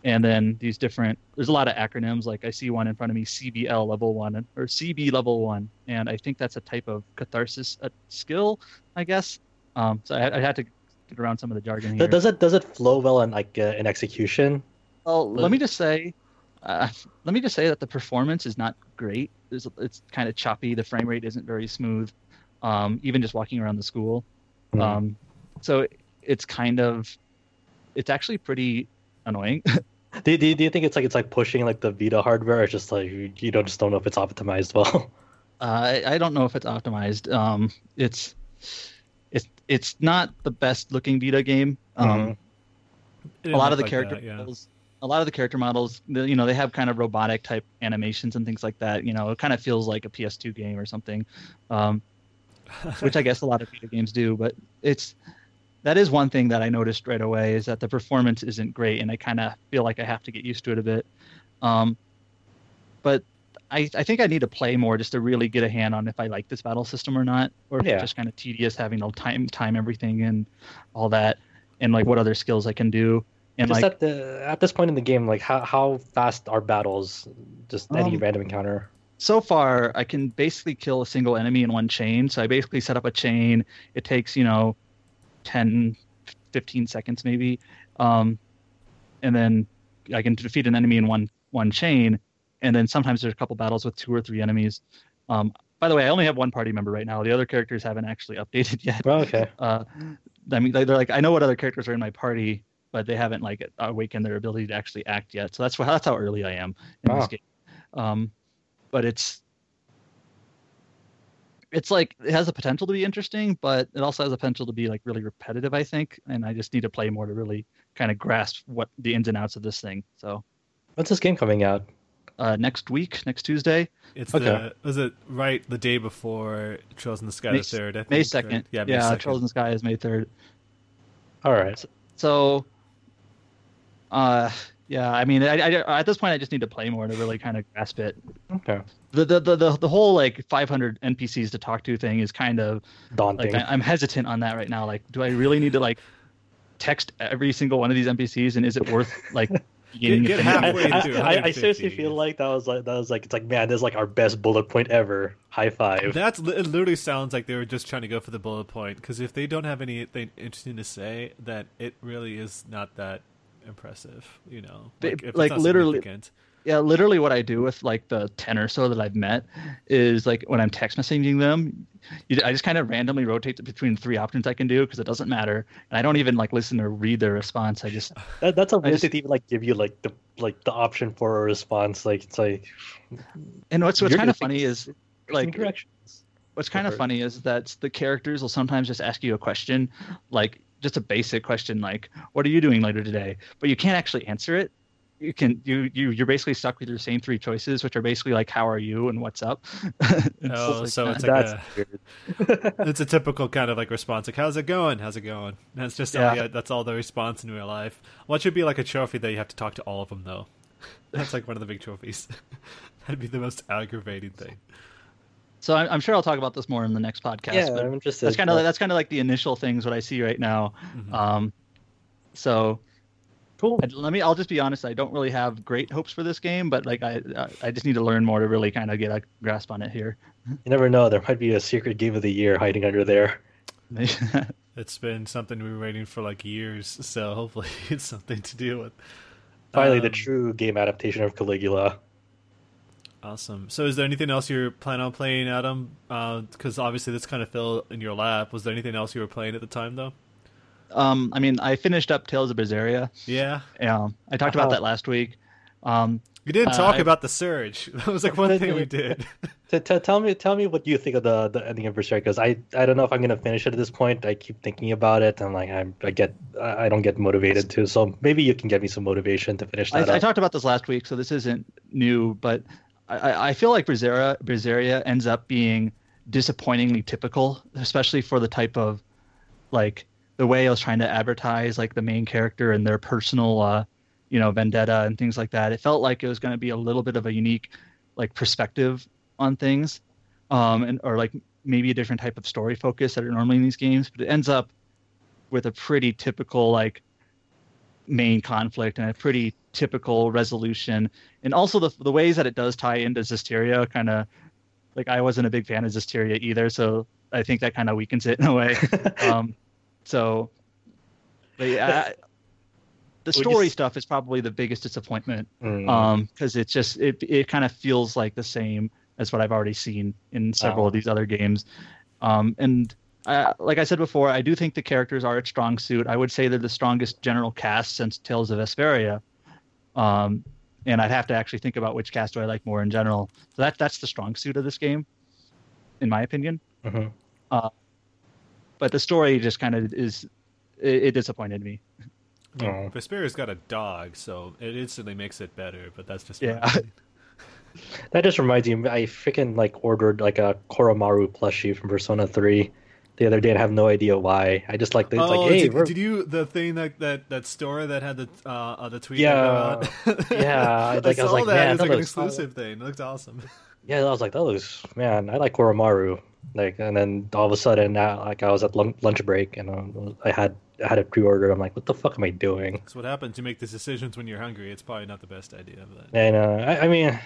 then there's a lot of acronyms. Like I see one in front of me, CBL level 1 or CB level 1, and I think that's a type of catharsis skill, I guess. So I had to get around some of the jargon here. Does it flow well in like in execution? Well, let me just say that the performance is not great. It's kind of choppy. The frame rate isn't very smooth. Even just walking around the school. So it's actually pretty annoying. Do you think it's like pushing like the Vita hardware? Or just like you just don't know if it's optimized well. I don't know if it's optimized. It's not the best looking Vita game. A lot of the character models, you know, they have kind of robotic type animations and things like that. You know, it kind of feels like a PS2 game or something. which I guess a lot of video games do. But that is one thing that I noticed right away, is that the performance isn't great, and I kind of feel like I have to get used to it a bit. But I think I need to play more just to really get a hand on if I like this battle system or not, or if it's just kind of tedious having to time everything and all that, and like what other skills I can do. And just like, at this point in the game, like how fast are battles? Just any random encounter. So far, I can basically kill a single enemy in one chain. So I basically set up a chain. It takes, 10, 15 seconds maybe. And then I can defeat an enemy in one chain. And then sometimes there's a couple battles with two or three enemies. By the way, I only have one party member right now. The other characters haven't actually updated yet. Well, okay. I mean, they're like, I know what other characters are in my party, but they haven't like awakened their ability to actually act yet. So that's how early I am in this game. But it's like it has the potential to be interesting, but it also has the potential to be like really repetitive, I think. And I just need to play more to really kind of grasp what the ins and outs of this thing. So, when's this game coming out? Next Tuesday. Is it right the day before Trails in the Sky is 3rd? I think, May 2nd. Right? Yeah, May 2nd. Trails in the Sky is May 3rd. All right. So, I mean, I at this point, I just need to play more to really kind of grasp it. Okay. The whole like 500 NPCs to talk to thing is kind of daunting. Like, I'm hesitant on that right now. Like, do I really need to like text every single one of these NPCs, and is it worth like? Get halfway through. I seriously feel like that was like it's like, man, this is like our best bullet point ever. High five. It literally sounds like they were just trying to go for the bullet point, because if they don't have anything interesting to say, then it really is not that impressive, like literally. Yeah, literally what I do with like the 10 or so that I've met is like when I'm text messaging them, I just kind of randomly rotate between three options I can do, because it doesn't matter. And I don't even like listen or read their response. I just that's a risk to even like give you like the option for a response. Like it's like, and what's kind of funny is like what's kind of funny is that the characters will sometimes just ask you a question, like just a basic question, like what are you doing later today? But you can't actually answer it. You're basically stuck with your same three choices, which are basically like how are you and what's up. It's a typical kind of like response, like how's it going. And it's just that's all the response in real life. What should be like a trophy that you have to talk to all of them though. That's like one of the big trophies. That'd be the most aggravating thing. So I'm sure I'll talk about this more in the next podcast. Yeah, but I'm interested. That's kind of like the initial things what I see right now. Mm-hmm. So. Cool. I'll just be honest. I don't really have great hopes for this game, but like I just need to learn more to really kind of get a grasp on it here. You never know. There might be a secret game of the year hiding under there. It's been something we've been waiting for like years, so hopefully it's something to deal with. Finally, the true game adaptation of Caligula. Awesome. So is there anything else you're planning on playing, Adam? Because obviously this kind of fell in your lap. Was there anything else you were playing at the time, though? I mean, I finished up Tales of Berseria. Yeah. I talked about that last week. You didn't talk about the Surge. That was like one thing we did. Tell me what you think of the ending of Berseria, because I don't know if I'm going to finish it at this point. I keep thinking about it, and like I don't get motivated to. So maybe you can get me some motivation to finish that up. I talked about this last week, so this isn't new, but I feel like Berseria ends up being disappointingly typical, especially for the type of like. The way I was trying to advertise like the main character and their personal, vendetta and things like that. It felt like it was going to be a little bit of a unique like perspective on things, or like maybe a different type of story focus that are normally in these games. But it ends up with a pretty typical like main conflict and a pretty typical resolution. And also the ways that it does tie into Zestiria, kind of like I wasn't a big fan of Zestiria either, so I think that kind of weakens it in a way. So, the story stuff is probably the biggest disappointment, because it's just it kind of feels like the same as what I've already seen in several of these other games. And like I said before, I do think the characters are its strong suit. I would say they're the strongest general cast since Tales of Vesperia, and I'd have to actually think about which cast do I like more in general. So that's the strong suit of this game, in my opinion. Mm-hmm. But the story just kind of it disappointed me. Vesperia's got a dog, so it instantly makes it better, but that's just... Yeah. That just reminds me, I freaking like ordered like a Koromaru plushie from Persona 3 the other day, and I have no idea why. I just like, it's like, hey, did you the thing that store that had the tweet? Yeah, yeah. Like, I was like, that. Man, it's like an exclusive thing. It looked awesome. Yeah, I was like, that looks, man, I like Koromaru. Like, and then all of a sudden, now, like, I was at lunch break and I had it pre-ordered. I'm like, what the fuck am I doing? That's what happens. You make these decisions when you're hungry. It's probably not the best idea. But... And I mean,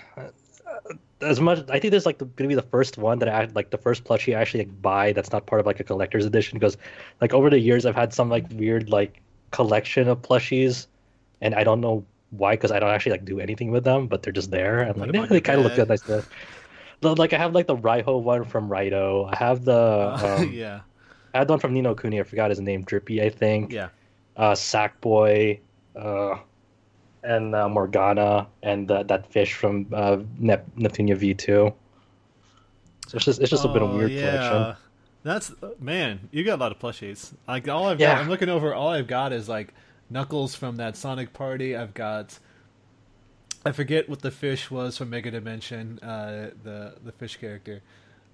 as much, I think this is like going to be the first one that I like, the first plushie I actually like, buy that's not part of like a collector's edition, because like over the years I've had some like weird like collection of plushies, and I don't know why, because I don't actually like do anything with them, but they're just there. I'm like, they kind of look good, nice stuff. Like I have like the Raiho one from Raido. I have the yeah. I had one from Ni no Kuni. I forgot his name. Drippy, I think. Yeah. Sackboy, and Morgana, and that fish from Neptunia V2. So it's just been a weird collection. That's, man, you got a lot of plushies. Like all I've got, I'm looking over. All I've got is like Knuckles from that Sonic Party. I've got, I forget what the fish was from Mega Dimension, the fish character.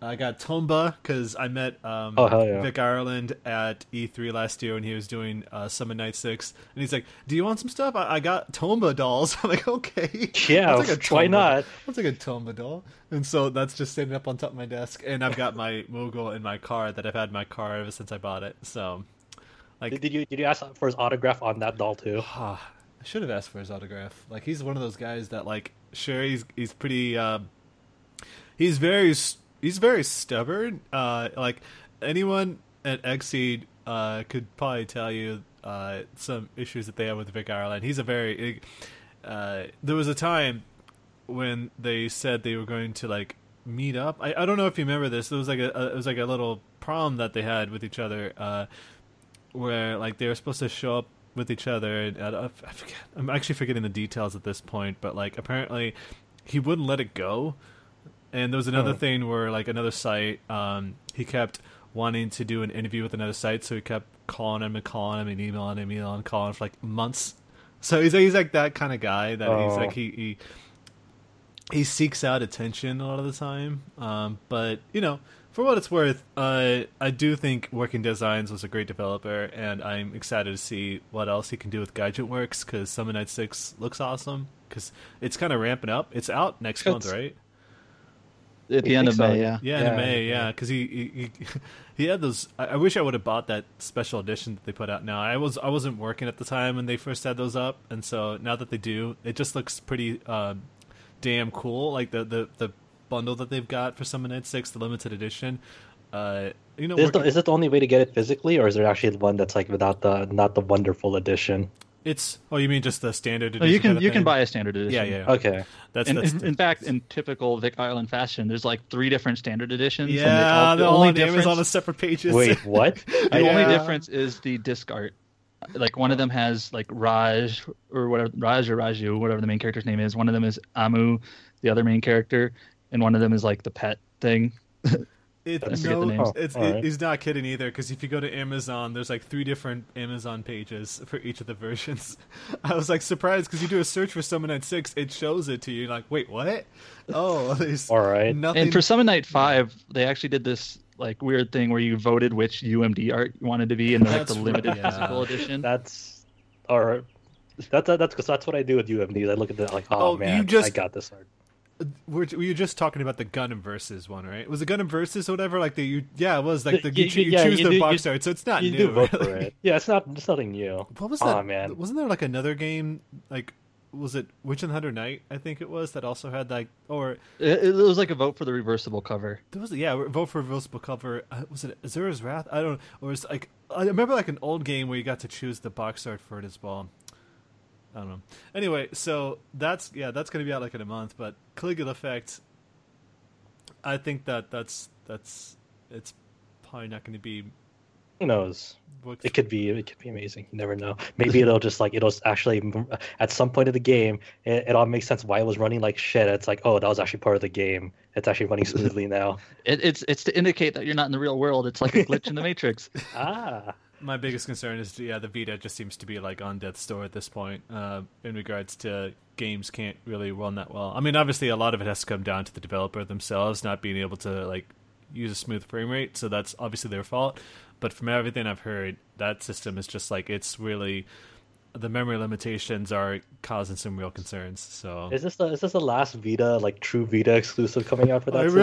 I got Tomba because I met Vic Ireland at E3 last year when he was doing Summon Night 6, and he's like, "Do you want some stuff? I got Tomba dolls." I'm like, "Okay, yeah, why not? I'll take a Tomba doll." And so that's just sitting up on top of my desk, and I've got my Moogle in my car that I've had in my car ever since I bought it. So, like, did you ask for his autograph on that doll too? I should have asked for his autograph. Like, he's one of those guys that, like, sure, he's pretty, He's very stubborn. Like anyone at XSEED could probably tell you some issues that they have with Vic Ireland. He's a very. There was a time when they said they were going to like meet up. I don't know if you remember this. There was like a little prom that they had with each other, where like they were supposed to show up with each other. And I forget. I'm actually forgetting the details at this point. But like apparently, he wouldn't let it go. And there was another thing where, like, another site, he kept wanting to do an interview with another site, so he kept calling him and emailing him, calling for, like, months. So he's like that kind of guy that he's, like, he seeks out attention a lot of the time. But, you know, for what it's worth, I do think Working Designs was a great developer, and I'm excited to see what else he can do with Gadget Works, because Summon Night 6 looks awesome, because it's kind of ramping up. It's out next month, right? At the end of May, end of May, yeah, because he had those. I wish I would have bought that special edition that they put out. Now I wasn't working at the time when they first had those up, and so now that they do, it just looks pretty damn cool. Like the bundle that they've got for Summon Night 6, the limited edition. You know, is it the only way to get it physically, or is there actually one that's like without not the wonderful edition? It's you mean just the standard edition? You can buy a standard edition. Yeah. Okay. In fact, in typical Vic Ireland fashion, there's like 3 different standard editions. Yeah, and the only difference is on the separate pages. Wait, what? The only difference is the disc art. Like one of them has like Raju, whatever the main character's name is. One of them is Amu, the other main character, and one of them is like the pet thing. He's not kidding either, because if you go to Amazon, there's like 3 different Amazon pages for each of the versions. I was like surprised, because you do a search for Summon Night 6, it shows it to you. You're like, wait, what? Oh, there's nothing. And for Summon Night 5, they actually did this like weird thing where you voted which UMD art you wanted to be in like the limited physical edition. That's all right. That's what I do with UMDs. I look at that like, I got this art. Were you just talking about the Gundam Versus one, right? Was it Gundam Versus or whatever? Like it was like you choose the box art, so it's not new. Right? Yeah, it's nothing new. What was that? Man. Wasn't there like another game? Like, was it Witch and the Hunter Knight? I think it was that also had like, or it was like a vote for the reversible cover. There was vote for reversible cover. Was it Azura's Wrath? I don't know. Or it's like I remember like an old game where you got to choose the box art for it as well. I don't know. Anyway, so that's going to be out like in a month. But Caligula Effect, I think that's it's probably not going to be. Who knows? It could be amazing. You never know. Maybe it'll just like it'll actually at some point of the game it all makes sense why it was running like shit. It's like, oh, that was actually part of the game. It's actually running smoothly now. It's to indicate that you're not in the real world. It's like a glitch in the Matrix. my biggest concern is, yeah, the Vita just seems to be like on death's door at this point in regards to games can't really run that well. I mean, obviously a lot of it has to come down to the developer themselves not being able to like use a smooth frame rate, so that's obviously their fault. But from everything I've heard, that system is just like, it's really, the memory limitations are causing some real concerns. So is this the last Vita, like true Vita exclusive coming out for that system?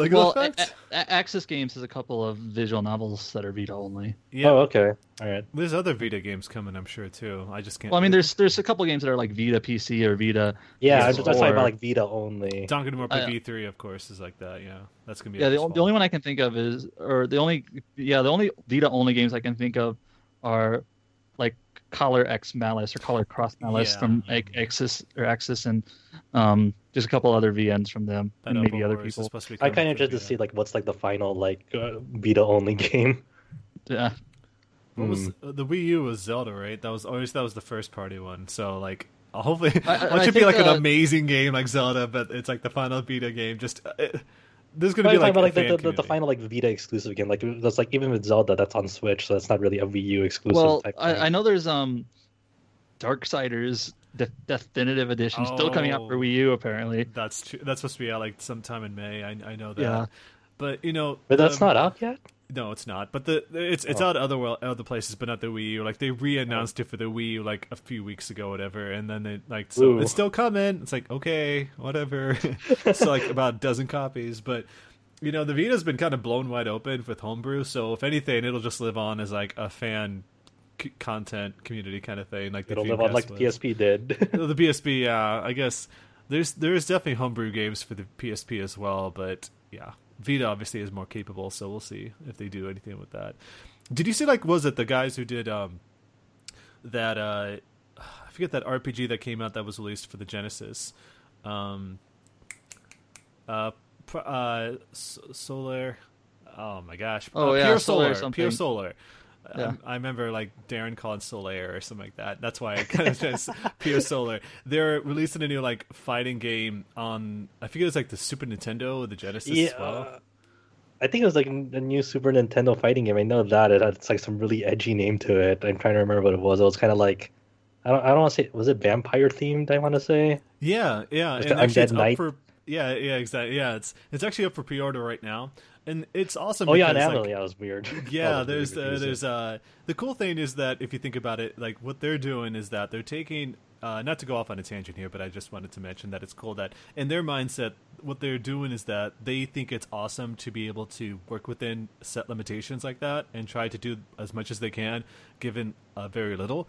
Really? Well, Axis Games has a couple of visual novels that are Vita only. Yeah. Oh, okay. All right. There's other Vita games coming, I'm sure too. I just can't. Well, I mean, there's a couple games that are like Vita PC or Vita. Yeah, I'm just talking about like Vita only. Danganronpa V3, of course, is like that. Yeah, that's gonna be. Yeah, the only one I can think of is, or the only Vita only games I can think of are like Collar X Malice or Collar Cross Malice from like Axis and just a couple other VNs from them and maybe other people. I kind of just to see like what's like the final like Vita only game. Yeah. What was the Wii U was Zelda, right? That was the first party one. So like hopefully it should be like an amazing game like Zelda, but it's like the final Vita game. Just there's gonna be like the final like Vita exclusive game. Like that's like even with Zelda, that's on Switch, so that's not really a Wii U exclusive. Well, type I know there's Darksiders Definitive Edition still coming out for Wii U apparently. That's supposed to be out like sometime in May. I know that. Yeah. But you know, but that's not out yet. No, it's not. But it's out other places, but not the Wii U. Like they re-announced it for the Wii U like a few weeks ago, whatever. And then they like, so it's still coming. It's like okay, whatever. It's like about a dozen copies, but you know the Vita's been kind of blown wide open with homebrew. So if anything, it'll just live on as like a fan content community kind of thing. Like it'll live on like the PSP did. The PSP, yeah. I guess there's definitely homebrew games for the PSP as well, but yeah. Vita obviously is more capable, so we'll see if they do anything with that. Did you see, like, was it the guys who did that? I forget that RPG that came out that was released for the Genesis. Solar. Oh my gosh! Oh yeah, Pure Solar. Pure Solar. Yeah. I remember like Darren called Solaire or something like that. That's why I kind of says Pure Solar. They're releasing a new like fighting game on, I think it was like the Super Nintendo or the Genesis as well. I think it was like a new Super Nintendo fighting game. I know that it had like some really edgy name to it. I'm trying to remember what it was. It was kind of like I don't want to say, was it vampire themed? I want to say yeah. And actually, it's up for, yeah, exactly. Yeah, it's actually up for pre-order right now. And it's awesome. Oh yeah, because, like, that was weird. Yeah, there's the cool thing is that if you think about it, like what they're doing is that they're taking not to go off on a tangent here, but I just wanted to mention that it's cool that in their mindset, what they're doing is that they think it's awesome to be able to work within set limitations like that and try to do as much as they can, given very little,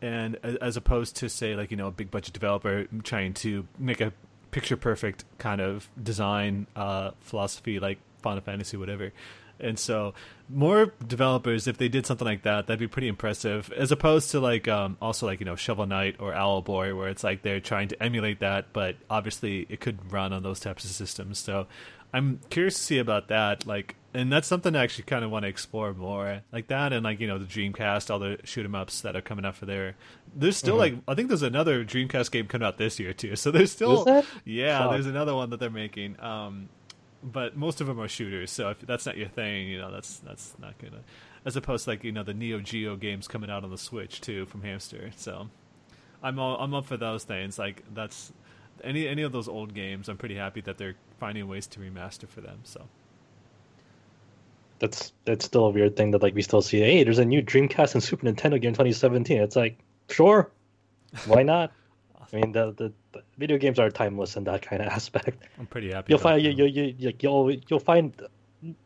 and as opposed to say like a big budget developer trying to make a picture perfect kind of design philosophy like Final Fantasy, whatever. And so more developers, if they did something like that, that'd be pretty impressive, as opposed to like also like Shovel Knight or Owlboy, where it's like they're trying to emulate that, but obviously it could run on those types of systems. So I'm curious to see about that, like, and that's something I actually kind of want to explore more, like that, and like the Dreamcast, all the shoot 'em ups that are coming out for there. There's still like I think there's another Dreamcast game coming out this year too, so there's still there's another one that they're making. But most of them are shooters, so if that's not your thing, that's not gonna. As opposed to like the Neo Geo games coming out on the Switch too from Hamster, so I'm up for those things. Like that's any of those old games, I'm pretty happy that they're finding ways to remaster for them. So that's still a weird thing that like we still see. Hey, there's a new Dreamcast and Super Nintendo game in 2017. It's like, sure, why not? I mean, the video games are timeless in that kind of aspect. I'm pretty happy. You'll find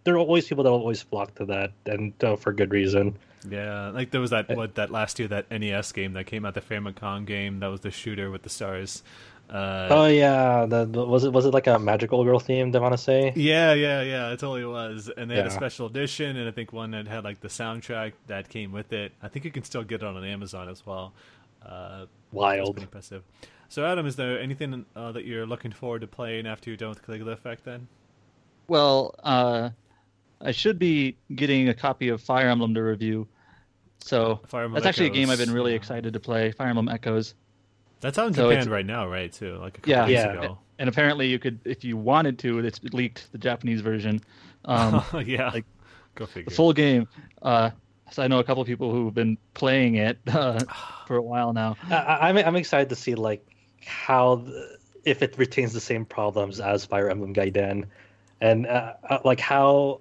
there are always people that will always flock to that, and for good reason. Yeah, like there was that last year, that NES game that came out, the Famicom game that was the shooter with the stars. Oh yeah, was it like a magical girl themed? I want to say. Yeah, it totally was. And they had a special edition, and I think one that had like the soundtrack that came with it. I think you can still get it on Amazon as well. Wild, impressive. So Adam, is there anything that you're looking forward to playing after you're done with Caligula Effect then? Well, I should be getting a copy of Fire Emblem to review, so that's actually a game I've been really excited to play, Fire Emblem Echoes. That's out in Japan right now, right, too? Like a couple years ago. And apparently you could, if you wanted to, it's leaked, the Japanese version. Go figure. The full game. So I know a couple of people who've been playing it for a while now. I'm excited to see like how if it retains the same problems as Fire Emblem Gaiden, and like how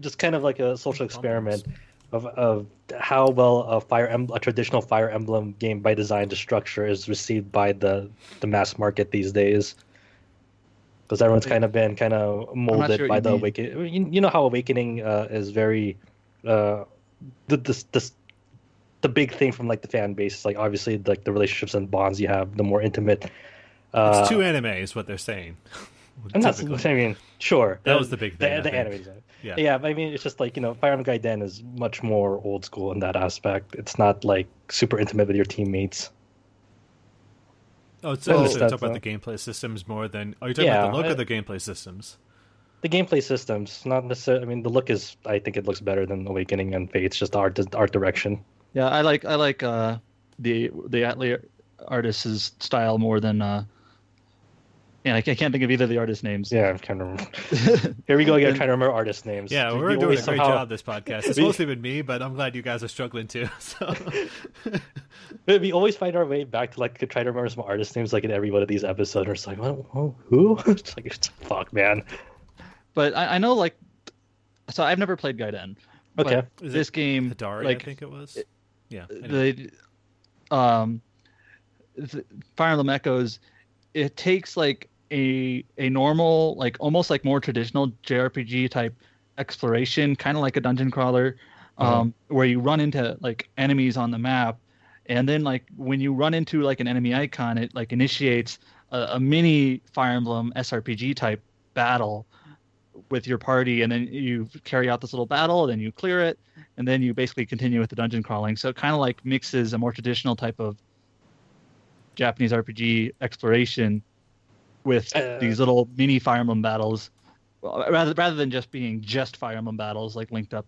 just kind of like a social experiment of how well a traditional Fire Emblem game by design to structure is received by the mass market these days. Because everyone's kind of been molded by the Awakening. You know how Awakening is very the big thing from like the fan base is like obviously like the relationships and bonds you have, the more intimate. It's too anime, is what they're saying. I'm not saying sure that was the big thing. The anime, yeah. But I mean, it's just like Fire Emblem Gaiden is much more old school in that aspect. It's not like super intimate with your teammates. Oh, it's about the gameplay systems more than... Are you talking about the look of the gameplay systems? The gameplay systems, not necessarily... I mean, the look is... I think it looks better than Awakening and Fate. It's just art direction. Yeah, I like the Atelier artist's style more than... I can't think of either of the artist names. Yeah, I can't remember. Here we go again, trying to remember artist names. Yeah, we're doing a great job this podcast. It's mostly been me, but I'm glad you guys are struggling too. So we always find our way back to like try to remember some artist names, like in every one of these episodes. We're just like, oh, who? It's like, fuck, man. But I know, like, so I've never played Gaiden. Okay, this game, Hidari, like, I think it was. Anyway. The Fire Emblem Echoes. It takes like a normal, like almost like more traditional JRPG type exploration, kind of like a dungeon crawler, where you run into like enemies on the map, and then like when you run into like an enemy icon, it like initiates a mini Fire Emblem SRPG type battle with your party, and then you carry out this little battle, then you clear it, and then you basically continue with the dungeon crawling. So it kind of like mixes a more traditional type of Japanese RPG exploration with these little mini Fire Emblem battles, rather than just being just Fire Emblem battles like linked up,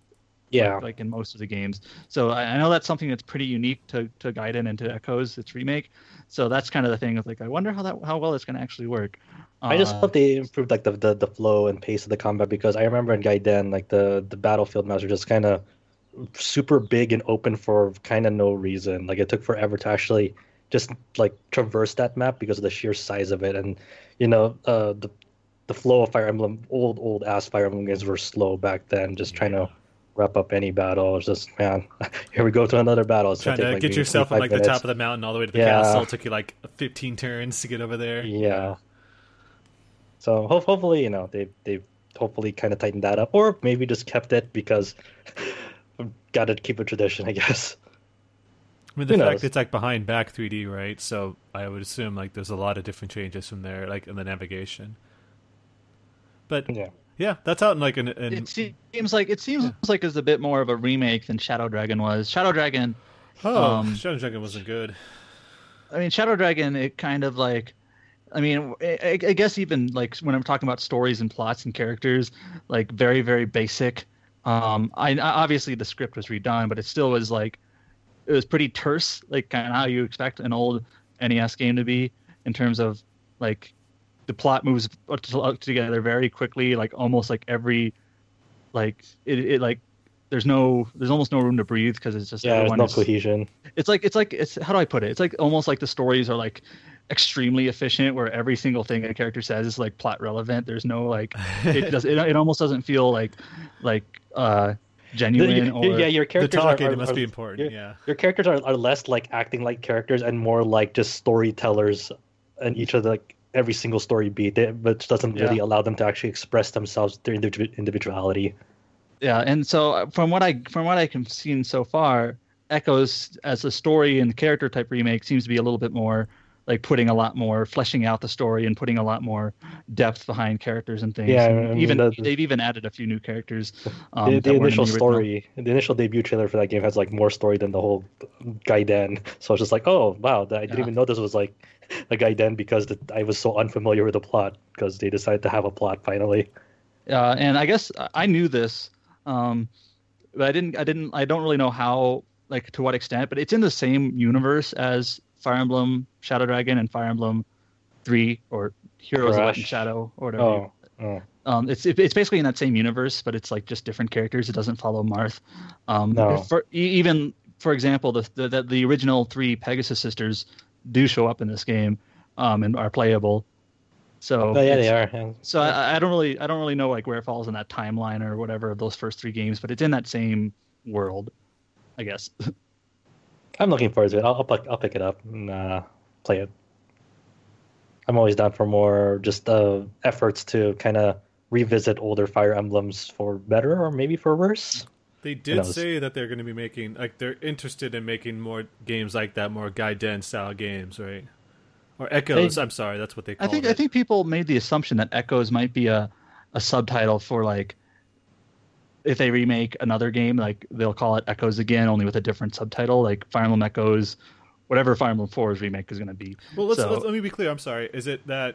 like in most of the games. So I know that's something that's pretty unique to Gaiden and to Echoes, its remake. So that's kind of the thing of like, I wonder how well it's going to actually work. I just hope they improved like the flow and pace of the combat, because I remember in Gaiden like the battlefield maps were just kind of super big and open for kind of no reason. Like it took forever to actually just like traverse that map because of the sheer size of it, and the flow of Fire Emblem, old ass Fire Emblem games were slow back then. Just trying to wrap up any battle. It's just, man, here we go to another battle. It's trying to like, get yourself on like minutes. The top of the mountain all the way to the castle. It took you like 15 turns to get over there. Yeah. So hopefully they've hopefully kind of tightened that up, or maybe just kept it because I've got to keep a tradition, I guess. I mean, the fact it's like behind back 3D, right? So I would assume like there's a lot of different changes from there, like in the navigation. But yeah, that's out in like an. It seems like it's a bit more of a remake than Shadow Dragon was. Shadow Dragon wasn't good. I mean, Shadow Dragon, it kind of like, I mean, I guess even like when I'm talking about stories and plots and characters, like very very basic. Obviously the script was redone, but it still was like. It was pretty terse, like kind of how you expect an old NES game to be, in terms of like the plot moves together very quickly, like almost like every like it like there's almost no room to breathe because it's just everyone there's no cohesion. It's how do I put it? It's like almost like the stories are like extremely efficient, where every single thing a character says is like plot relevant. There's no like it almost doesn't feel like genuine or your characters must be important. Your characters are less like acting like characters and more like just storytellers, and each of the, like every single story beat, which doesn't really allow them to actually express themselves, their individuality. Yeah, and so from what I can see so far, Echoes as a story and character type remake seems to be a little bit more like putting a lot more fleshing out the story and putting a lot more depth behind characters and things. Yeah, and I mean, they've even added a few new characters. The initial story, the initial debut trailer for that game has like more story than the whole Gaiden. So I was just like, oh wow, I didn't even know this was like a Gaiden, because I was so unfamiliar with the plot, because they decided to have a plot finally. And I guess I knew this, but I didn't. I don't really know how, like to what extent, but it's in the same universe as Fire Emblem Shadow Dragon and Fire Emblem 3 or Heroes of Light and Shadow, or whatever Mm. It's basically in that same universe, but it's like just different characters. It doesn't follow Marth. No. For example, the original three Pegasus sisters do show up in this game, and are playable. So yeah, they are. So I don't really know like where it falls in that timeline or whatever of those first three games, but it's in that same world, I guess. I'm looking forward to it. I'll pick it up and play it. I'm always down for more just efforts to kind of revisit older Fire Emblems for better or maybe for worse. They did say that they're going to be making, like, they're interested in making more games like that, more Gaiden style games, right? Or Echoes. I'm sorry, that's what they call it. I think people made the assumption that Echoes might be a subtitle for, like, if they remake another game, like, they'll call it Echoes again, only with a different subtitle, like Fire Emblem Echoes, whatever Fire Emblem 4's remake is going to be. Well, let me be clear. I'm sorry. Is it that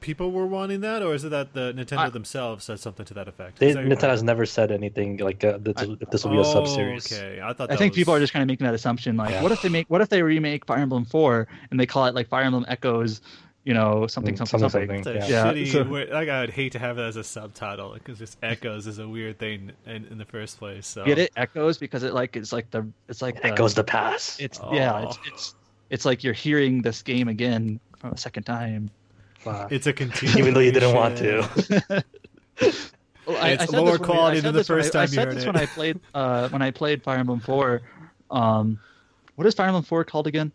people were wanting that, or is it that the Nintendo themselves said something to that effect? Nintendo's never said anything like if this will be a sub-series. Okay, I think people are just kind of making that assumption. Like, yeah. What if they remake Fire Emblem 4 and they call it like Fire Emblem Echoes? You know, something. Like, I would hate to have that as a subtitle because just Echoes is a weird thing in the first place. So. Get it? Echoes because it echoes the past. It's like you're hearing this game again for a second time. Wow. It's a continuation, even though you didn't want to. Well, it's lower quality than the first time you heard it. I said this when I played Fire Emblem 4. What is Fire Emblem 4 called again?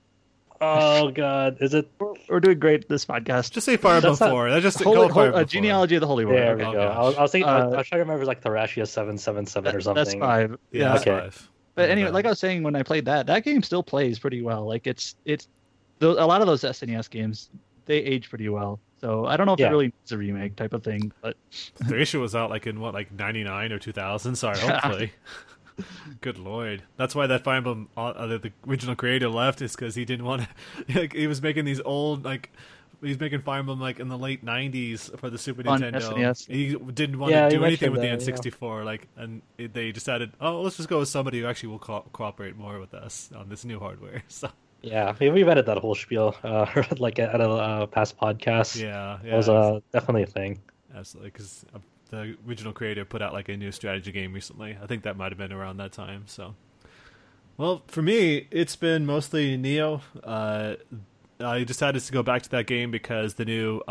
Oh God! Is it? We're doing great this podcast. Just say Fire Emblem 4. That's just a genealogy of the Holy War. There we go. I'll say. I'll try to remember like Thrassia 777 or something. That's 5. Yeah. That's okay. 5. But anyway, like I was saying, when I played that game still plays pretty well. Like a lot of those SNES games, they age pretty well. So I don't know if it really needs a remake type of thing. But Thrassia was out like in what, like 99 or 2000. Sorry, hopefully. Good Lord. That's why that Fire Emblem, the original creator left, is because he didn't want to... Like, he was making these old... like he's making Fire Emblem like in the late 90s for the Super Nintendo. SNES. He didn't want to do anything with the N64. Yeah. Like, and they decided, let's just go with somebody who actually will cooperate more with us on this new hardware. So. Yeah, we've added that whole spiel like at a past podcast. Yeah. It was definitely a thing. Absolutely, because... the original creator put out like a new strategy game recently. I think that might have been around that time. So, well, for me, it's been mostly Nioh. I decided to go back to that game because the new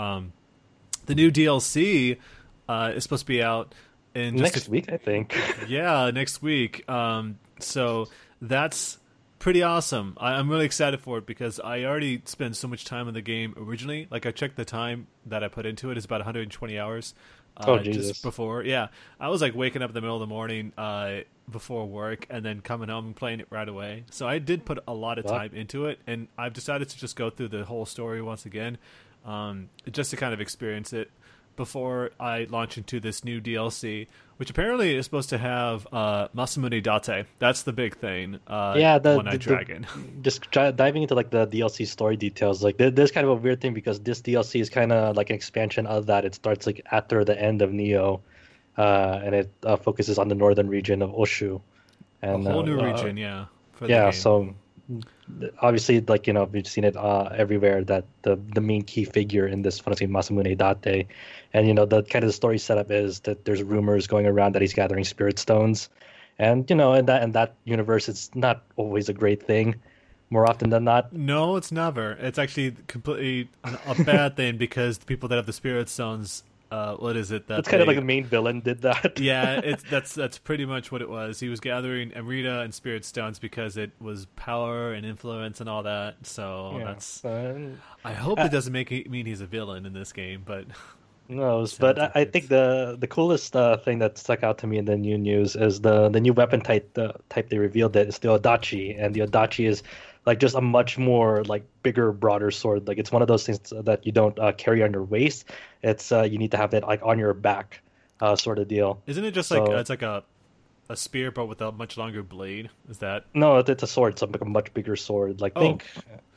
DLC is supposed to be out in next week, I think. Yeah, next week. So that's pretty awesome. I'm really excited for it because I already spent so much time on the game originally. Like I checked the time that I put into it is about 120 hours. Just before, I was like waking up in the middle of the morning before work and then coming home and playing it right away. So I did put a lot of time into it, and I've decided to just go through the whole story once again, just to kind of experience it before I launch into this new DLC, which apparently is supposed to have Masamune Date. That's the big thing. The One-Eyed Dragon. Just diving into like the DLC story details. Like there's kind of a weird thing because this DLC is kind of like an expansion of that. It starts like after the end of Nioh, and it focuses on the northern region of Oshu. And, a whole new region, for the game. So obviously, like, you know, we've seen it everywhere that the main key figure in this fantasy, Masamune Date, and, you know, the kind of the story setup is that there's rumors going around that he's gathering spirit stones, and, you know, in that universe, it's not always a great thing. More often than not. No, it's never. It's actually completely a bad thing because the people that have the spirit stones, what is it? That's kind of like the main villain did that. That's pretty much what it was. He was gathering Amrita and Spirit Stones because it was power and influence and all that. So that's. I hope it doesn't mean he's a villain in this game, but. No, but I think the coolest thing that stuck out to me in the new news is the new weapon type they revealed. That is the Odachi, and the Odachi is like just a much more like bigger, broader sword. Like it's one of those things that you don't carry on your waist. It's you need to have it like on your back, sort of deal. Isn't it just like it's like a spear but with a much longer blade? Is that? No, it's a sword. It's like a much bigger sword. Like think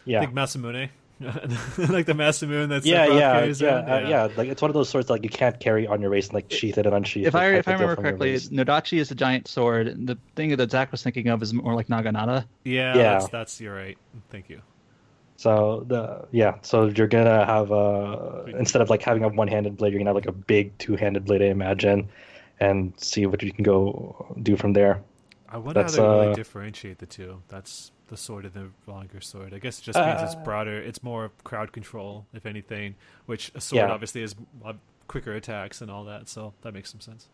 Masamune. Like the Masamune that's like it's one of those swords like you can't carry on your waist and like sheath it and unsheath. If I remember correctly, Nodachi is the giant sword, and the thing that Zach was thinking of is more like Naginata. That's you're right. Thank you. So so you're gonna have instead of like having a one-handed blade, you're gonna have like a big two-handed blade, I imagine, and see what you can go do from there. I wonder how they really differentiate the two. That's the sword and the longer sword. I guess it just means it's broader. It's more crowd control, if anything, which a sword obviously is quicker attacks and all that. So that makes some sense.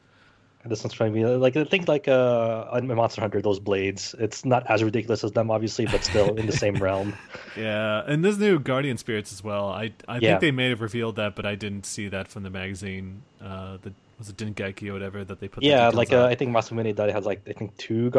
This one's trying to be like, I think like in Monster Hunter, those blades, it's not as ridiculous as them, obviously, but still in the same realm. Yeah, and there's new Guardian Spirits as well. I think they may have revealed that, but I didn't see that from the magazine. Was it Dengeki or whatever that they put? Yeah, like I think Masamune Date has two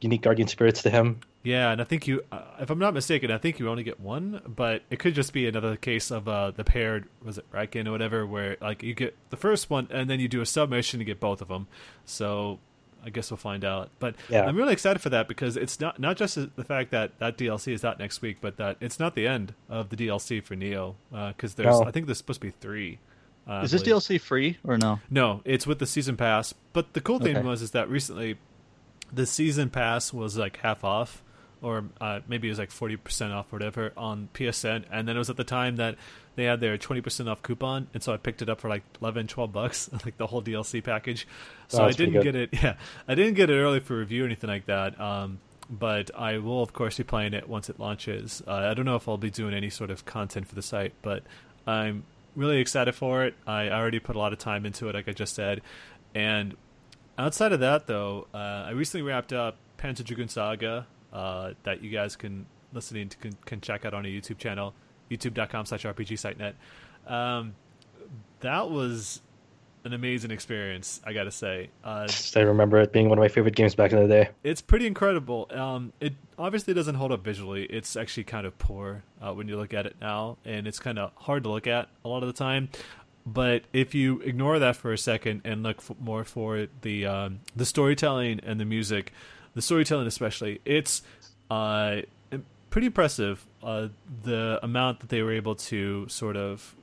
unique Guardian Spirits to him. Yeah, and I think you, if I'm not mistaken, I think you only get one, but it could just be another case of the paired, was it Rakken or whatever, where like you get the first one and then you do a submission to get both of them. So I guess we'll find out. But yeah. I'm really excited for that because it's not just the fact that DLC is out next week, but that it's not the end of the DLC for Nioh because I think there's supposed to be 3. Is this DLC free or no? No, it's with the season pass. But the cool thing was that recently the season pass was like half off. Or maybe it was like 40% off or whatever on PSN. And then it was at the time that they had their 20% off coupon. And so I picked it up for like $11, $12, like the whole DLC package. So I didn't get it. Yeah, I didn't get it early for review or anything like that. But I will, of course, be playing it once it launches. I don't know if I'll be doing any sort of content for the site, but I'm really excited for it. I already put a lot of time into it, like I just said. And outside of that, though, I recently wrapped up Panzer Dragoon Saga. That you guys can check out on our YouTube channel, youtube.com/rpgsitenet. That was an amazing experience, I gotta say. I remember it being one of my favorite games back in the day. It's pretty incredible. It obviously doesn't hold up visually. It's actually kind of poor when you look at it now, and it's kind of hard to look at a lot of the time. But if you ignore that for a second and look more for the storytelling and the music, the storytelling especially, it's pretty impressive, the amount that they were able to sort of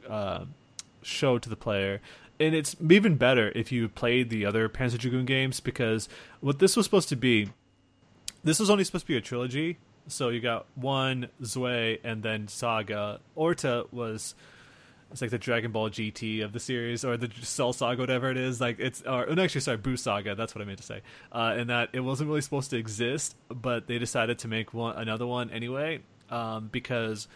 show to the player. And it's even better if you played the other Panzer Dragoon games, because what this was supposed to be, this was only supposed to be a trilogy. So you got 1, Zwei, and then Saga. Orta was... It's like the Dragon Ball GT of the series, or the Cell Saga, whatever it is. Like Buu Saga. That's what I meant to say. And that it wasn't really supposed to exist, but they decided to make another one anyway. Because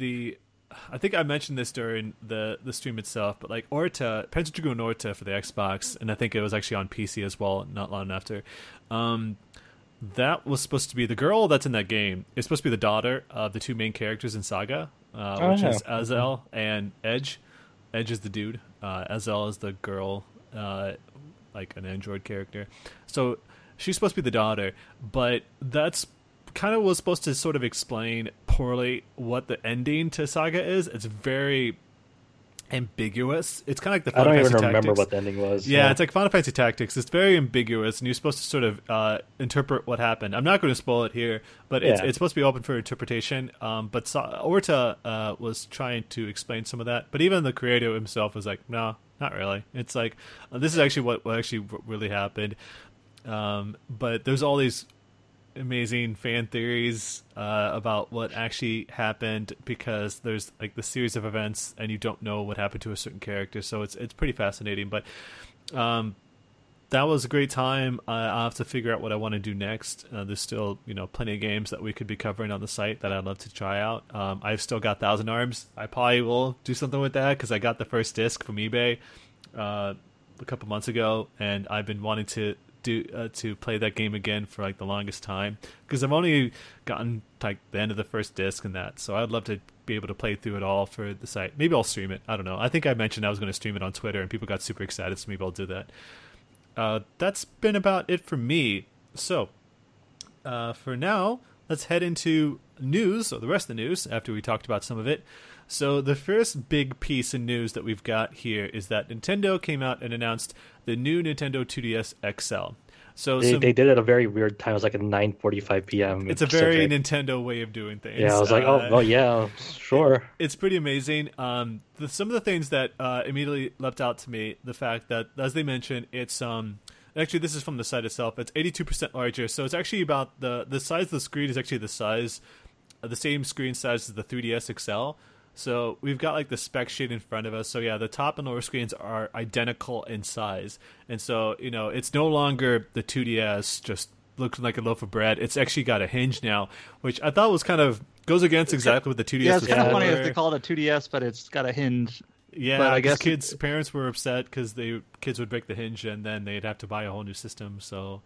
I think I mentioned this during the stream itself, but like Panzer Dragoon Orta for the Xbox, and I think it was actually on PC as well, not long after. That was supposed to be the girl that's in that game. It's supposed to be the daughter of the two main characters in Saga. Which is Azel and Edge. Edge is the dude. Azel is the girl, like an android character. So she's supposed to be the daughter, but that's kind of was supposed to sort of explain poorly what the ending to Saga is. It's very ambiguous. It's kind of like the Final Fantasy Tactics. I don't even remember what the ending was. Yeah, it's like Final Fantasy Tactics. It's very ambiguous, and you're supposed to sort of interpret what happened. I'm not going to spoil it here, but it's supposed to be open for interpretation. But Orta was trying to explain some of that, but even the creator himself was like, no, not really. It's like this is actually what really happened. But there's all these amazing fan theories about what actually happened, because there's like the series of events and you don't know what happened to a certain character, so it's pretty fascinating. But that was a great time. I'll have to figure out what I want to do next. There's still plenty of games that we could be covering on the site that I'd love to try out. I've still got Thousand Arms. I probably will do something with that, because I got the first disc from eBay a couple months ago, and I've been wanting to play that game again for like the longest time, because I've only gotten like the end of the first disc and that, so I'd love to be able to play through it all for the site. Maybe I'll stream it. I don't know. I think I mentioned I was going to stream it on Twitter, and people got super excited, so maybe I'll do that. That's been about it for me. So for now, let's head into news, or the rest of the news, after we talked about some of it. So the first big piece of news that we've got here is that Nintendo came out and announced the new Nintendo 2DS XL. So they did it at a very weird time. It was like at 9:45 p.m. It's a very Nintendo way of doing things. Yeah, I was like, yeah, sure. It's pretty amazing. Some of the things that immediately leapt out to me, the fact that, as they mentioned, it's actually, this is from the site itself. It's 82% larger. So it's actually about the size of the screen is actually the size the same screen size as the 3DS XL. So we've got like the spec sheet in front of us. So yeah, the top and lower screens are identical in size. And so, you know, it's no longer the 2DS just looking like a loaf of bread. It's actually got a hinge now, which I thought was kind of goes against exactly what the 2DS was. It's kind of funny if they call it a 2DS, but it's got a hinge. Yeah, but I guess kids, parents were upset because the kids would break the hinge and then they'd have to buy a whole new system. So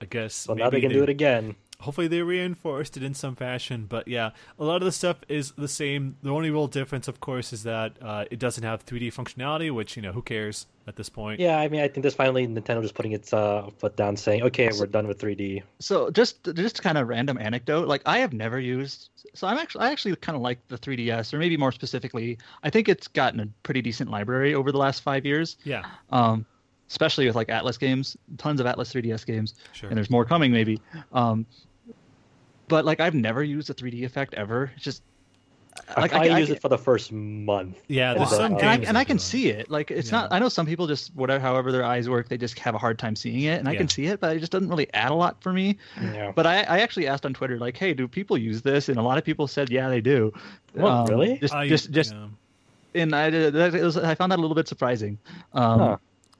I guess well, now they can do it again. Hopefully they reinforced it in some fashion, but yeah, a lot of the stuff is the same. The only real difference, of course, is that it doesn't have 3D functionality, which, you know, who cares at this point? Yeah, I mean, I think this finally Nintendo just putting its foot down saying, okay, we're done with 3D. So just kind of random anecdote, like I have never used, so I actually kind of like the 3DS, or maybe more specifically, I think it's gotten a pretty decent library over the last 5 years. Yeah. Especially with like Atlas games, tons of Atlas 3DS games, sure. And there's more coming maybe. But like I've never used a 3D effect ever. It's just like I use it for the first month. Yeah, there's some games and I can see it. Like it's not. I know some people just whatever, however their eyes work, they just have a hard time seeing it, and I can see it, but it just doesn't really add a lot for me. Yeah. But I actually asked on Twitter, like, hey, do people use this? And a lot of people said, yeah, they do. Well, really? And I found that a little bit surprising.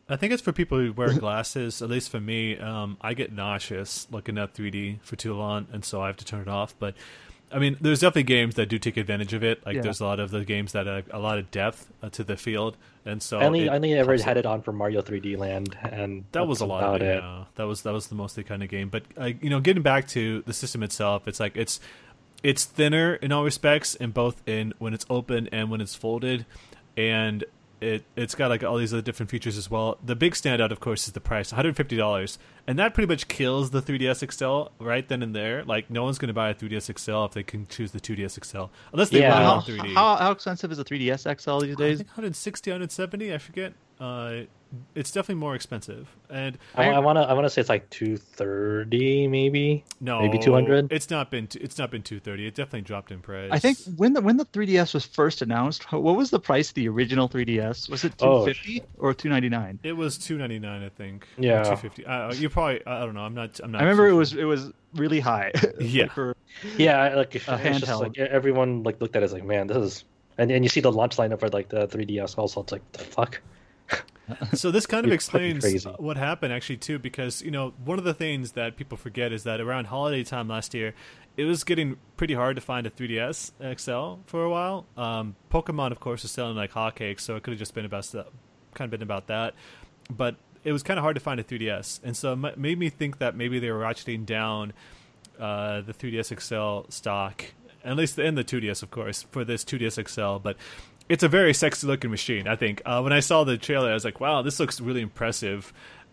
I think it's for people who wear glasses. At least for me, I get nauseous looking at 3D for too long, and so I have to turn it off. But I mean, there's definitely games that do take advantage of it. Like there's a lot of the games that have a lot of depth to the field, and so I only ever had it on for Mario 3D Land, and that was a lot about it. Yeah, that was the mostly kind of game. But you know, getting back to the system itself, it's like it's thinner in all respects, in both in when it's open and when it's folded, and It's got like all these other different features as well. The big standout, of course, is the price, $150, and that pretty much kills the 3DS XL right then and there. Like no one's going to buy a 3DS XL if they can choose the 2DS XL, unless they want 3D. How expensive is a 3DS XL these days? I think 160, 170, I forget. It's definitely more expensive, and I want to say it's like 230, maybe. No, maybe 200. It's not been 230. It definitely dropped in price. I think when the 3DS was first announced, what was the price of the original 3DS? Was it 250 or 299? It was 299, I think. Yeah, 250. You probably. I don't know. I'm not. I remember sure. It was really high. Yeah. Like a handheld. Like everyone like looked at it as like, man, this is, and you see the launch lineup for like the 3DS also. It's like the fuck. So this kind of explains what happened actually too, because you know one of the things that people forget is that around holiday time last year, it was getting pretty hard to find a 3DS XL for a while. Pokemon, of course, was selling like hotcakes, so it could have just been about that, but it was kind of hard to find a 3DS, and so it made me think that maybe they were ratcheting down the 3DS XL stock, at least in the 2DS, of course, for this 2DS XL, but. It's a very sexy-looking machine, I think. When I saw the trailer, I was like, wow, this looks really impressive.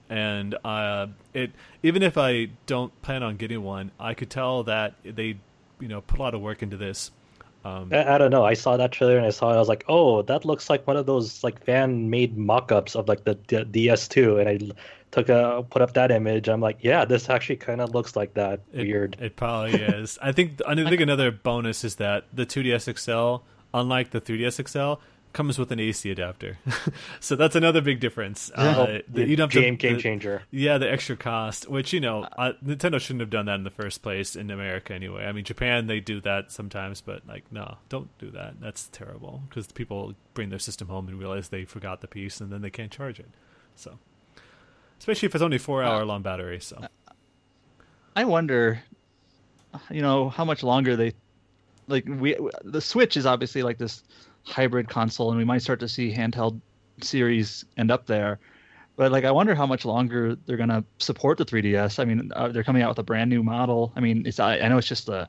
And even if I don't plan on getting one, I could tell that they put a lot of work into this. I don't know. I saw that trailer and I saw it. I was like, oh, that looks like one of those like fan-made mock-ups of like the DS2. And I put up that image. I'm like, yeah, this actually kind of looks like that. Weird. It probably is. I think another bonus is that the 2DS XL... unlike the 3DS XL, comes with an AC adapter. So that's another big difference. Game changer. Yeah, the extra cost, which, Nintendo shouldn't have done that in the first place in America anyway. I mean, Japan, they do that sometimes, but, like, no, don't do that. That's terrible, because people bring their system home and realize they forgot the piece, and then they can't charge it. So, especially if it's only a 4-hour-long battery. So, I wonder, how much longer they... Like the Switch is obviously like this hybrid console, and we might start to see handheld series end up there. But like, I wonder how much longer they're gonna support the 3DS. I mean, they're coming out with a brand new model. I mean, I know it's just a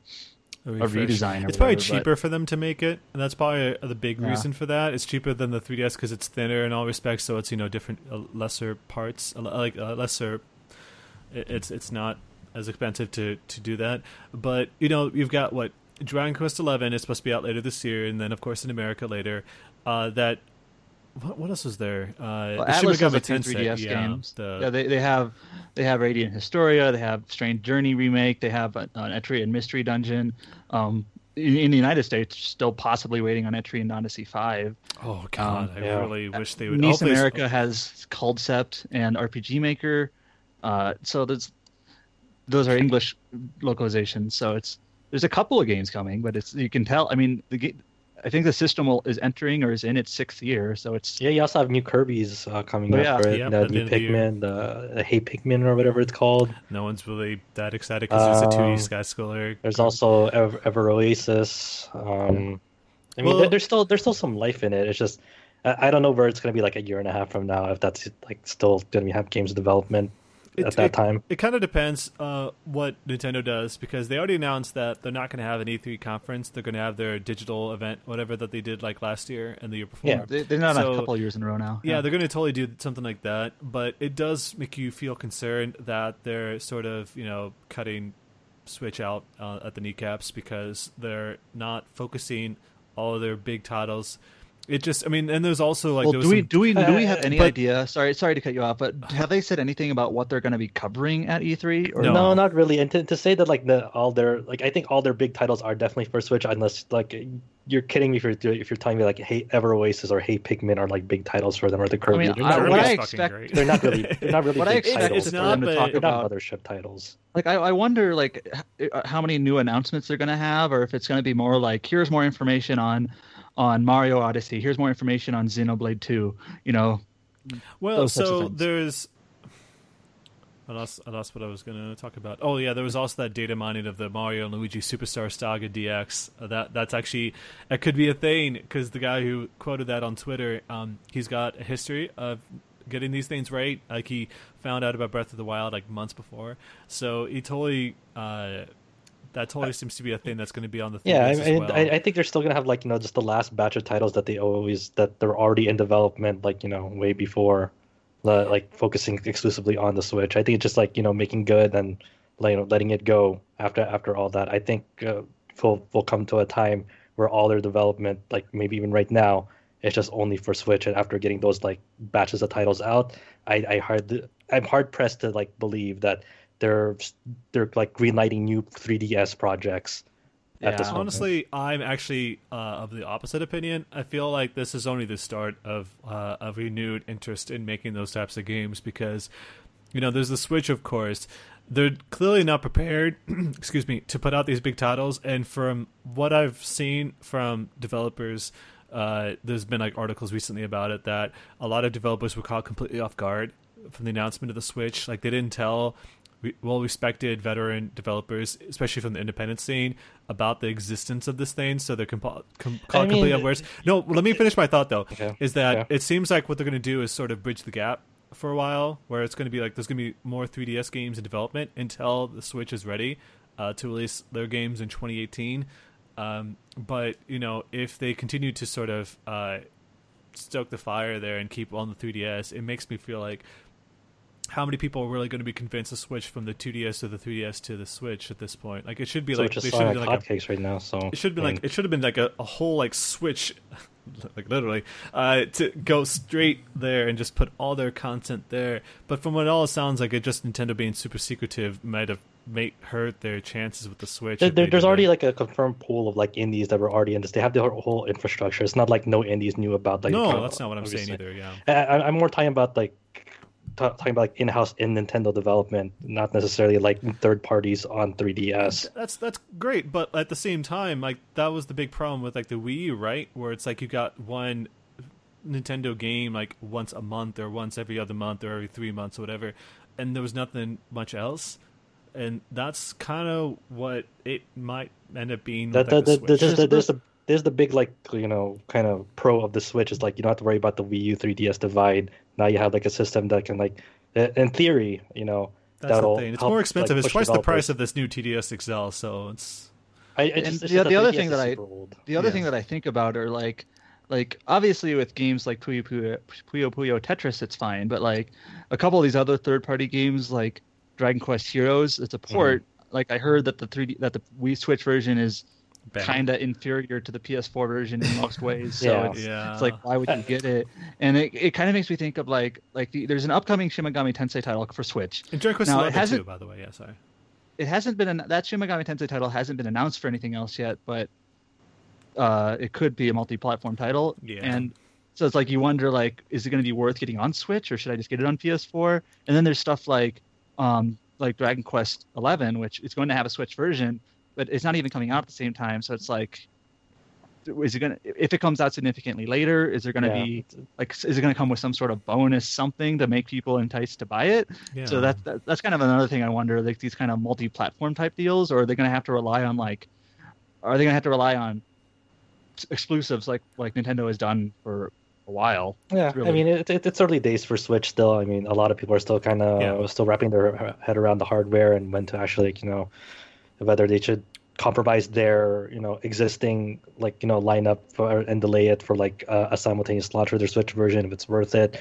redesign. It's probably cheaper for them to make it, and that's probably the big reason for that. It's cheaper than the 3DS because it's thinner in all respects, so it's different, lesser parts, like lesser. It's not as expensive to do that, but you've got what. Dragon Quest 11 is supposed to be out later this year, and then of course in America later. What else was there? Atlas has a few 3DS games. They have Radiant Historia, they have Strange Journey remake, they have an Etrian Mystery Dungeon. In the United States, still possibly waiting on Etrian Odyssey 5. Oh god, I really wish they would. Nice America has Concept and RPG Maker. So those are English localizations. So it's. There's a couple of games coming, but it's, you can tell. I mean, I think the system is entering or is in its sixth year, so it's... Yeah, you also have new Kirby's coming up for it. Yep, new Pikmin, the Hey Pikmin or whatever it's called. No one's really that excited because it's a 2D sky scroller. There's also Ever Oasis. I mean, there's still some life in it. It's just, I don't know where it's going to be like a year and a half from now, if that's like still going to have games development at that time. It kind of depends what Nintendo does, because they already announced that they're not going to have an E3 conference. They're going to have their digital event, whatever that they did like last year and the year before. Yeah, they're not a couple of years in a row now. Yeah, they're going to totally do something like that. But it does make you feel concerned that they're sort of, cutting Switch out at the kneecaps, because they're not focusing all of their big titles. It just, I mean, and there's also like... Well, do we have any idea? Sorry to cut you off, but have they said anything about what they're going to be covering at E3? Or no, not really. And to say that like I think all their big titles are definitely for Switch, unless like you're kidding me if you're telling me like Hey Ever Oasis or Hey Pikmin are like big titles for them, or the Kirby. I mean, they're not really big titles for them to talk about mothership titles. Like I wonder like how many new announcements they're going to have, or if it's going to be more like here's more information on Mario Odyssey, here's more information on Xenoblade 2, Well, so there's... I lost what I was going to talk about. Oh, yeah, there was also that data mining of the Mario and Luigi Superstar Saga DX. That could be a thing, because the guy who quoted that on Twitter, he's got a history of getting these things right. Like, he found out about Breath of the Wild, like, months before. So he totally... that totally seems to be a thing that's going to be on the thing. Yeah, I think they're still going to have like just the last batch of titles that they're already in development like way before, like focusing exclusively on the Switch. I think it's just like making good and letting it go after all that. I think we'll come to a time where all their development, like maybe even right now, it's just only for Switch. And after getting those like batches of titles out, I'm hard pressed to like believe that they're like greenlighting new 3DS projects. Yeah. At this moment. Honestly, I'm actually of the opposite opinion. I feel like this is only the start of a renewed interest in making those types of games, because there's the Switch, of course. They're clearly not prepared, excuse me, to put out these big titles. And from what I've seen from developers, there's been like articles recently about it that a lot of developers were caught completely off guard from the announcement of the Switch. Like they didn't tell well-respected veteran developers, especially from the independent scene, about the existence of this thing, so they're completely aware. No, let me finish my thought, though, is that it seems like what they're going to do is sort of bridge the gap for a while, where it's going to be like there's going to be more 3DS games in development until the Switch is ready to release their games in 2018. But, if they continue to sort of stoke the fire there and keep on the 3DS, it makes me feel like how many people are really going to be convinced to switch from the 2DS to the 3DS to the Switch at this point? Like it should be so like they should be like hotcakes right now. So it should be like it should have been like a whole like Switch, like literally to go straight there and just put all their content there. But from what it all sounds like, it just Nintendo being super secretive might have hurt their chances with the Switch. There's already like a confirmed pool of like indies that were already in this. They have their whole infrastructure. It's not like no indies knew about. Like no, that's not what I'm saying either. Yeah, I'm more talking about like in-house in Nintendo development, not necessarily like third parties on 3DS. That's great, but at the same time, like that was the big problem with like the Wii U, right? Where it's like you got one Nintendo game like once a month or once every other month or every 3 months or whatever, and there was nothing much else. And that's kind of what it might end up being. There's the big like kind of pro of the Switch is like you don't have to worry about the Wii U 3DS divide. Now you have like a system that can like in theory that's the thing. It's more expensive. Like, it's twice the price of this new TDS XL. So it's. The other thing that I think about are like obviously with games like Puyo Puyo Tetris, it's fine. But like a couple of these other third-party games like Dragon Quest Heroes, it's a port. Mm-hmm. Like I heard that the Wii Switch version is kind of inferior to the PS4 version in most ways, so it's like why would you get it? And it kind of makes me think of like there's an upcoming Shin Megami Tensei title for Switch. And Dragon Quest 11 too, by the way. Yeah, sorry. It hasn't been that Shin Megami Tensei title hasn't been announced for anything else yet, but it could be a multi-platform title. Yeah. And so it's like you wonder like is it going to be worth getting on Switch or should I just get it on PS4? And then there's stuff like Dragon Quest 11, which is going to have a Switch version. but it's not even coming out at the same time. So it's like, is it gonna, if it comes out significantly later, is there gonna be like, is it gonna come with some sort of bonus something to make people enticed to buy it? So that's kind of another thing I wonder, like these kind of multi-platform type deals, or are they gonna have to rely on like, are they gonna have to rely on exclusives like Nintendo has done for a while? I mean, it's early days for Switch still. I mean, a lot of people are still kind of still wrapping their head around the hardware and when to actually, you know, whether they should compromise their, you know, existing, like, you know, lineup for, and delay it for like a simultaneous launch for their Switch version if it's worth it,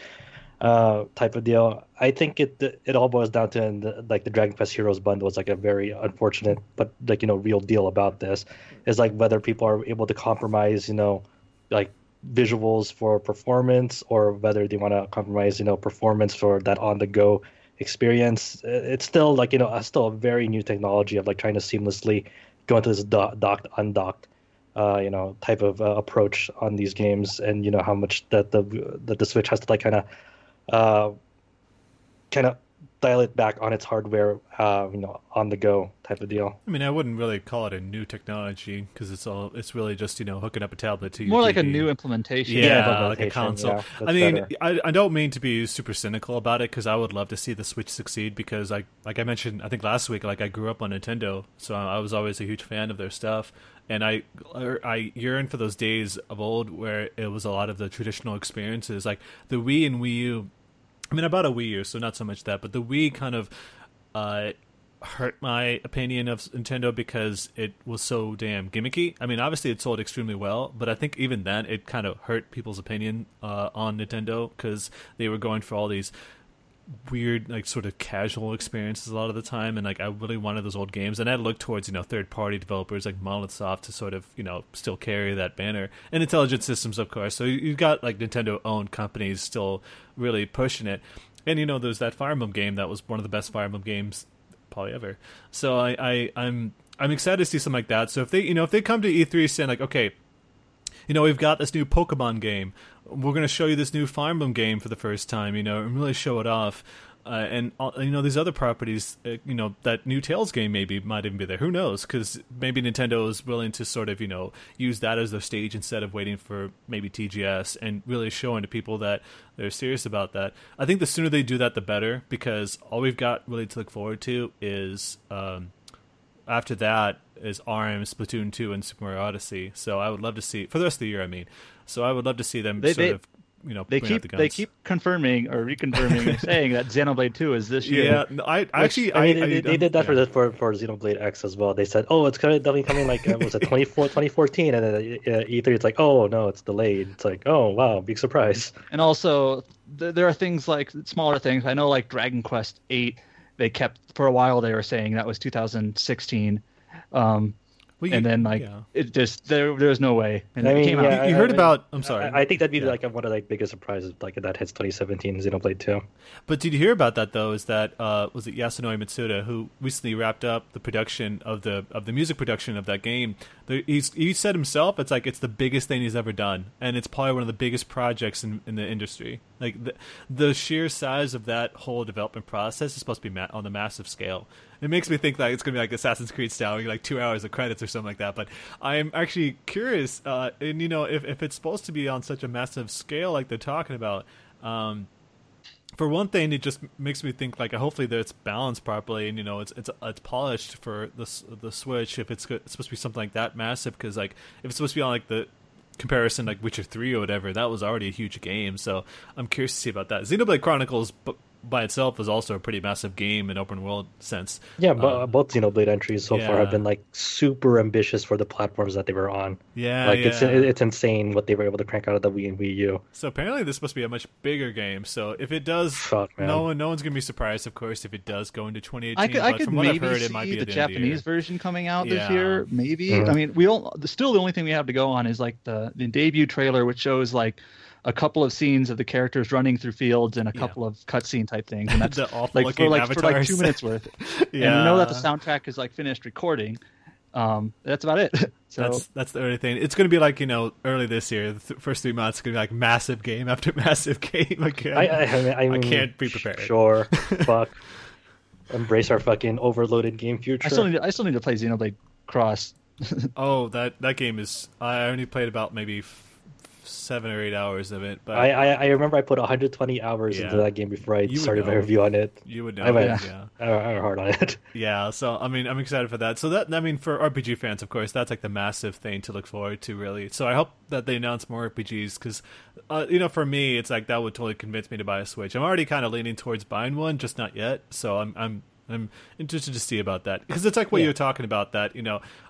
type of deal. I think it all boils down to, and like the Dragon Quest Heroes bundle is like a very unfortunate but like, you know, real deal about this is like whether people are able to compromise, you know, like visuals for performance, or whether they want to compromise, you know, performance for that on the go experience. It's still like, you know, still a very new technology of like trying to seamlessly go into this docked, undocked, you know, type of approach on these games, and you know how much that the Switch has to like kind of dial it back on its hardware, you know, on the go type of deal. I mean, I wouldn't really call it a new technology because it's really just, you know, hooking up a tablet to your TV. Like a new implementation, like a console. Yeah, I mean, I don't mean to be super cynical about it because I would love to see the Switch succeed because I mentioned, I think last week, like I grew up on Nintendo, so I was always a huge fan of their stuff, and I yearn for those days of old where it was a lot of the traditional experiences like the Wii and Wii U. I mean, I bought a Wii U, so not so much that, but the Wii kind of hurt my opinion of Nintendo because it was so damn gimmicky. I mean, obviously it sold extremely well, but I think even then it kind of hurt people's opinion on Nintendo because they were going for all these weird, like, sort of casual experiences a lot of the time, and like I really wanted those old games, and I looked towards, you know, third party developers like Monolith Soft to sort of, you know, still carry that banner, and Intelligent Systems, of course. So you've got like Nintendo owned companies still really pushing it, and you know, there's that Fire Emblem game that was one of the best Fire Emblem games probably ever. So I'm excited to see something like that. So if they, you know, if they come to E3 saying like, okay, you know, we've got this new Pokemon game, we're going to show you this new Fire Emblem game for the first time, you know, and really show it off. And, you know, these other properties, you know, that new Tales game maybe might even be there. Who knows? Because maybe Nintendo is willing to sort of, you know, use that as their stage instead of waiting for maybe TGS and really showing to people that they're serious about that. I think the sooner they do that, the better, because all we've got really to look forward to is after that is ARMS, Splatoon 2, and Super Mario Odyssey. So I would love to see, for the rest of the year, I mean. So I would love to see them sort of, you know, bring out the guns. They keep confirming or reconfirming and saying that Xenoblade 2 is this year. Yeah, they did that for Xenoblade X as well. They said, oh, it's definitely coming like, was it 2014? And then E3, it's like, oh, no, it's delayed. It's like, oh, wow, big surprise. And also, there are things like, smaller things. I know like Dragon Quest 8, they kept, for a while they were saying that was 2016. And then like it just there's no way, and I mean, it came out. You heard about? I'm sorry. I think that'd be like one of the biggest surprises, like that hits 2017 Xenoblade 2. But did you hear about that though? Is that was it Yasunori Mitsuda who recently wrapped up the production of the music production of that game? He said himself, it's like it's the biggest thing he's ever done, and it's probably one of the biggest projects in the industry. Like the sheer size of that whole development process is supposed to be on the massive scale. It makes me think that it's going to be like Assassin's Creed style, like 2 hours of credits or something like that. But I'm actually curious, and you know, if it's supposed to be on such a massive scale like they're talking about, for one thing, it just makes me think like hopefully that it's balanced properly, and you know, it's polished for the Switch if it's supposed to be something like that massive. Because like if it's supposed to be on like the comparison like Witcher 3 or whatever, that was already a huge game. So I'm curious to see about that. Xenoblade Chronicles by itself was also a pretty massive game in open world sense. Yeah, but both Xenoblade entries so far have been like super ambitious for the platforms that they were on. Yeah, like it's insane what they were able to crank out of the Wii and Wii U. So apparently this must be a much bigger game. So if it does, no one's gonna be surprised, of course, if it does go into 2018. But from what I've heard, it might be the Japanese version coming out this year. Maybe. Mm-hmm. I mean, the only thing we have to go on is like the debut trailer, which shows like a couple of scenes of the characters running through fields and a couple of cutscene type things, and that's for 2 minutes worth. And you know that the soundtrack is like finished recording. That's about it. So that's the only thing. It's going to be like, you know, early this year, the first 3 months, it's going to be like massive game after massive game. Again. I can't be prepared. Sure, fuck, embrace our fucking overloaded game future. I still need to play Xenoblade crossed. That game is... I only played about maybe 7 or 8 hours of it. But I remember I put 120 hours into that game before I started my review on it. You would know. I went hard on it. Yeah, so I mean, I'm excited for that. So that, I mean, for RPG fans, of course, that's like the massive thing to look forward to, really. So I hope that they announce more RPGs because, for me, it's like that would totally convince me to buy a Switch. I'm already kind of leaning towards buying one, just not yet. So I'm interested to see about that because it's like what you're talking about. That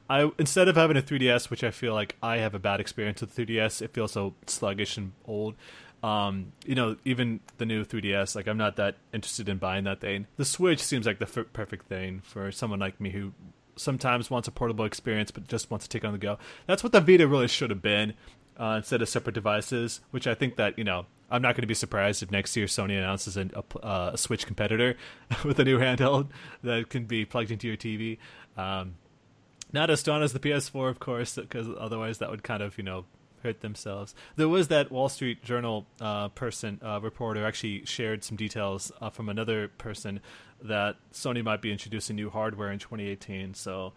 I instead of having a 3DS, which I feel like I have a bad experience with 3DS, it feels so sluggish and old. Even the new 3DS, like I'm not that interested in buying that thing. The Switch seems like the perfect thing for someone like me who sometimes wants a portable experience but just wants to take on the go. That's what the Vita really should have been instead of separate devices. Which I think that I'm not going to be surprised if next year Sony announces a Switch competitor with a new handheld that can be plugged into your TV. Not as strong as the PS4, of course, because otherwise that would kind of, hurt themselves. There was that Wall Street Journal reporter, actually shared some details from another person that Sony might be introducing new hardware in 2018, so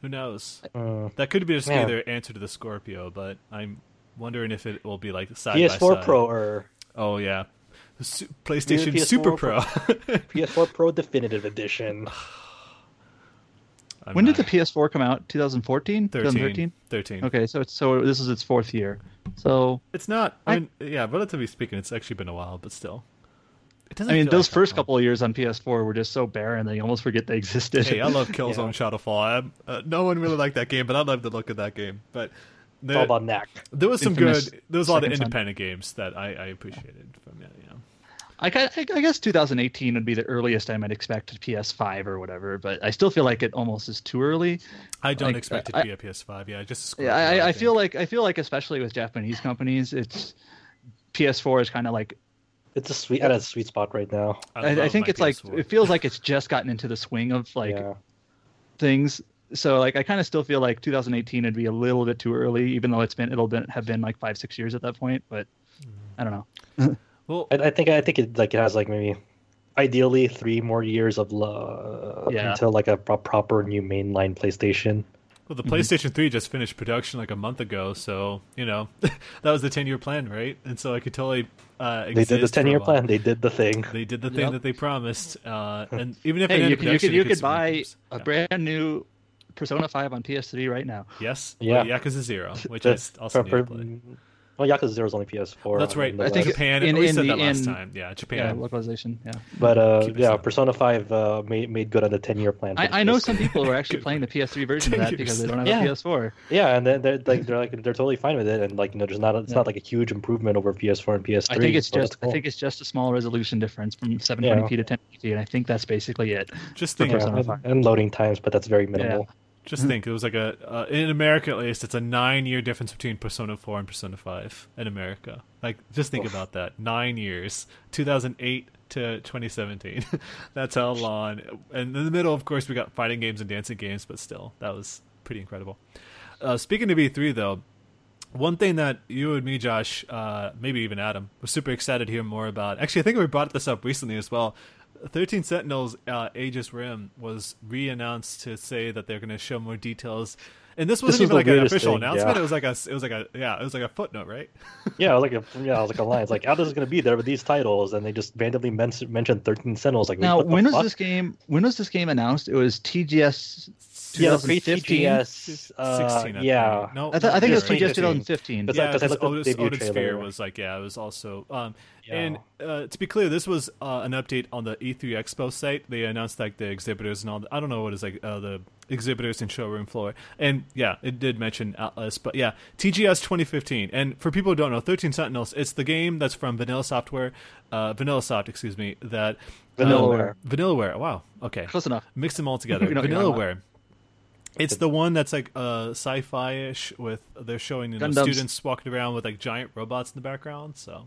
who knows? That could be just their answer to the Scorpio, but I'm wondering if it will be like side PS4 by side. Pro or PlayStation PS4 Super Pro. PS4 Pro Definitive Edition. When did the PS4 come out? 2014? 2013. Okay, so this is its fourth year. So it's not. Relatively speaking, it's actually been a while, but still. Those first couple of years on PS4 were just so barren that you almost forget they existed. Hey, I love Killzone Shadowfall. No one really liked that game, but I love the look of that game. But there, all about Knack. There was some good. There was a lot of independent games that I appreciated from that. I guess 2018 would be the earliest I might expect PS5 or whatever, but I still feel like it almost is too early. I don't expect it to be a PS5. I feel like especially with Japanese companies, it's PS4 is kind of like. It's at a sweet spot right now. I think it's PS4. Like it feels like it's just gotten into the swing of things. So I kind of still feel like 2018 would be a little bit too early, even though it'll have been like 5-6 years at that point. But I don't know. Well, I think it it has maybe ideally 3 more years of until a proper new mainline PlayStation. Well, the PlayStation 3 just finished production a month ago, so that was the 10-year plan, right? And so I could totally exist. They did the 10-year plan. They did the thing. They did the thing that they promised. And even if you could buy a brand new Persona 5 on PS3 right now. Yes. Yeah. Yakuza 0, which is also new. Well, Yakuza 0 is only PS4. That's right. I think Japan. We said that last time. Yeah, Japan. Yeah, localization. Yeah. But Persona 5 made good on the 10-year plan. I know some people were actually playing the PS3 version of that because they don't have a PS4. Yeah, and then they're totally fine with it, and it's not like a huge improvement over PS4 and PS3. I think it's just a small resolution difference from 720p to 1080p, and I think that's basically it. Just think Persona 5 and loading times, but that's very minimal. Yeah. Just think, it was in America at least, it's a 9-year difference between Persona 4 and Persona 5 in America. Just think about that. 9 years, 2008 to 2017. That's how long. And in the middle, of course, we got fighting games and dancing games, but still, that was pretty incredible. Speaking of E3, though, one thing that you and me, Josh, maybe even Adam, was super excited to hear more about. Actually, I think we brought this up recently as well. 13 Sentinels Aegis Rim was re-announced to say that they're going to show more details, and this wasn't even an official announcement. Yeah. It was like a footnote, right? It was like a line. It's like Aldo's is going to be there with these titles, and they just randomly mentioned 13 Sentinels. When was this game announced? It was TGS 2015. TGS 16. I think it was TGS 2015. Because Odin Sphere was it was also. And to be clear, this was an update on the E3 Expo site. They announced the exhibitors and all. I don't know what is the exhibitors and showroom floor. And it did mention Atlas, but TGS 2015. And for people who don't know, 13 Sentinels, it's the game that's from VanillaSoft. That Vanillaware. Vanillaware. Wow. Okay. Close enough. Mix them all together. Vanillaware. It's the one that's sci-fi-ish. They're showing students walking around with giant robots in the background. So.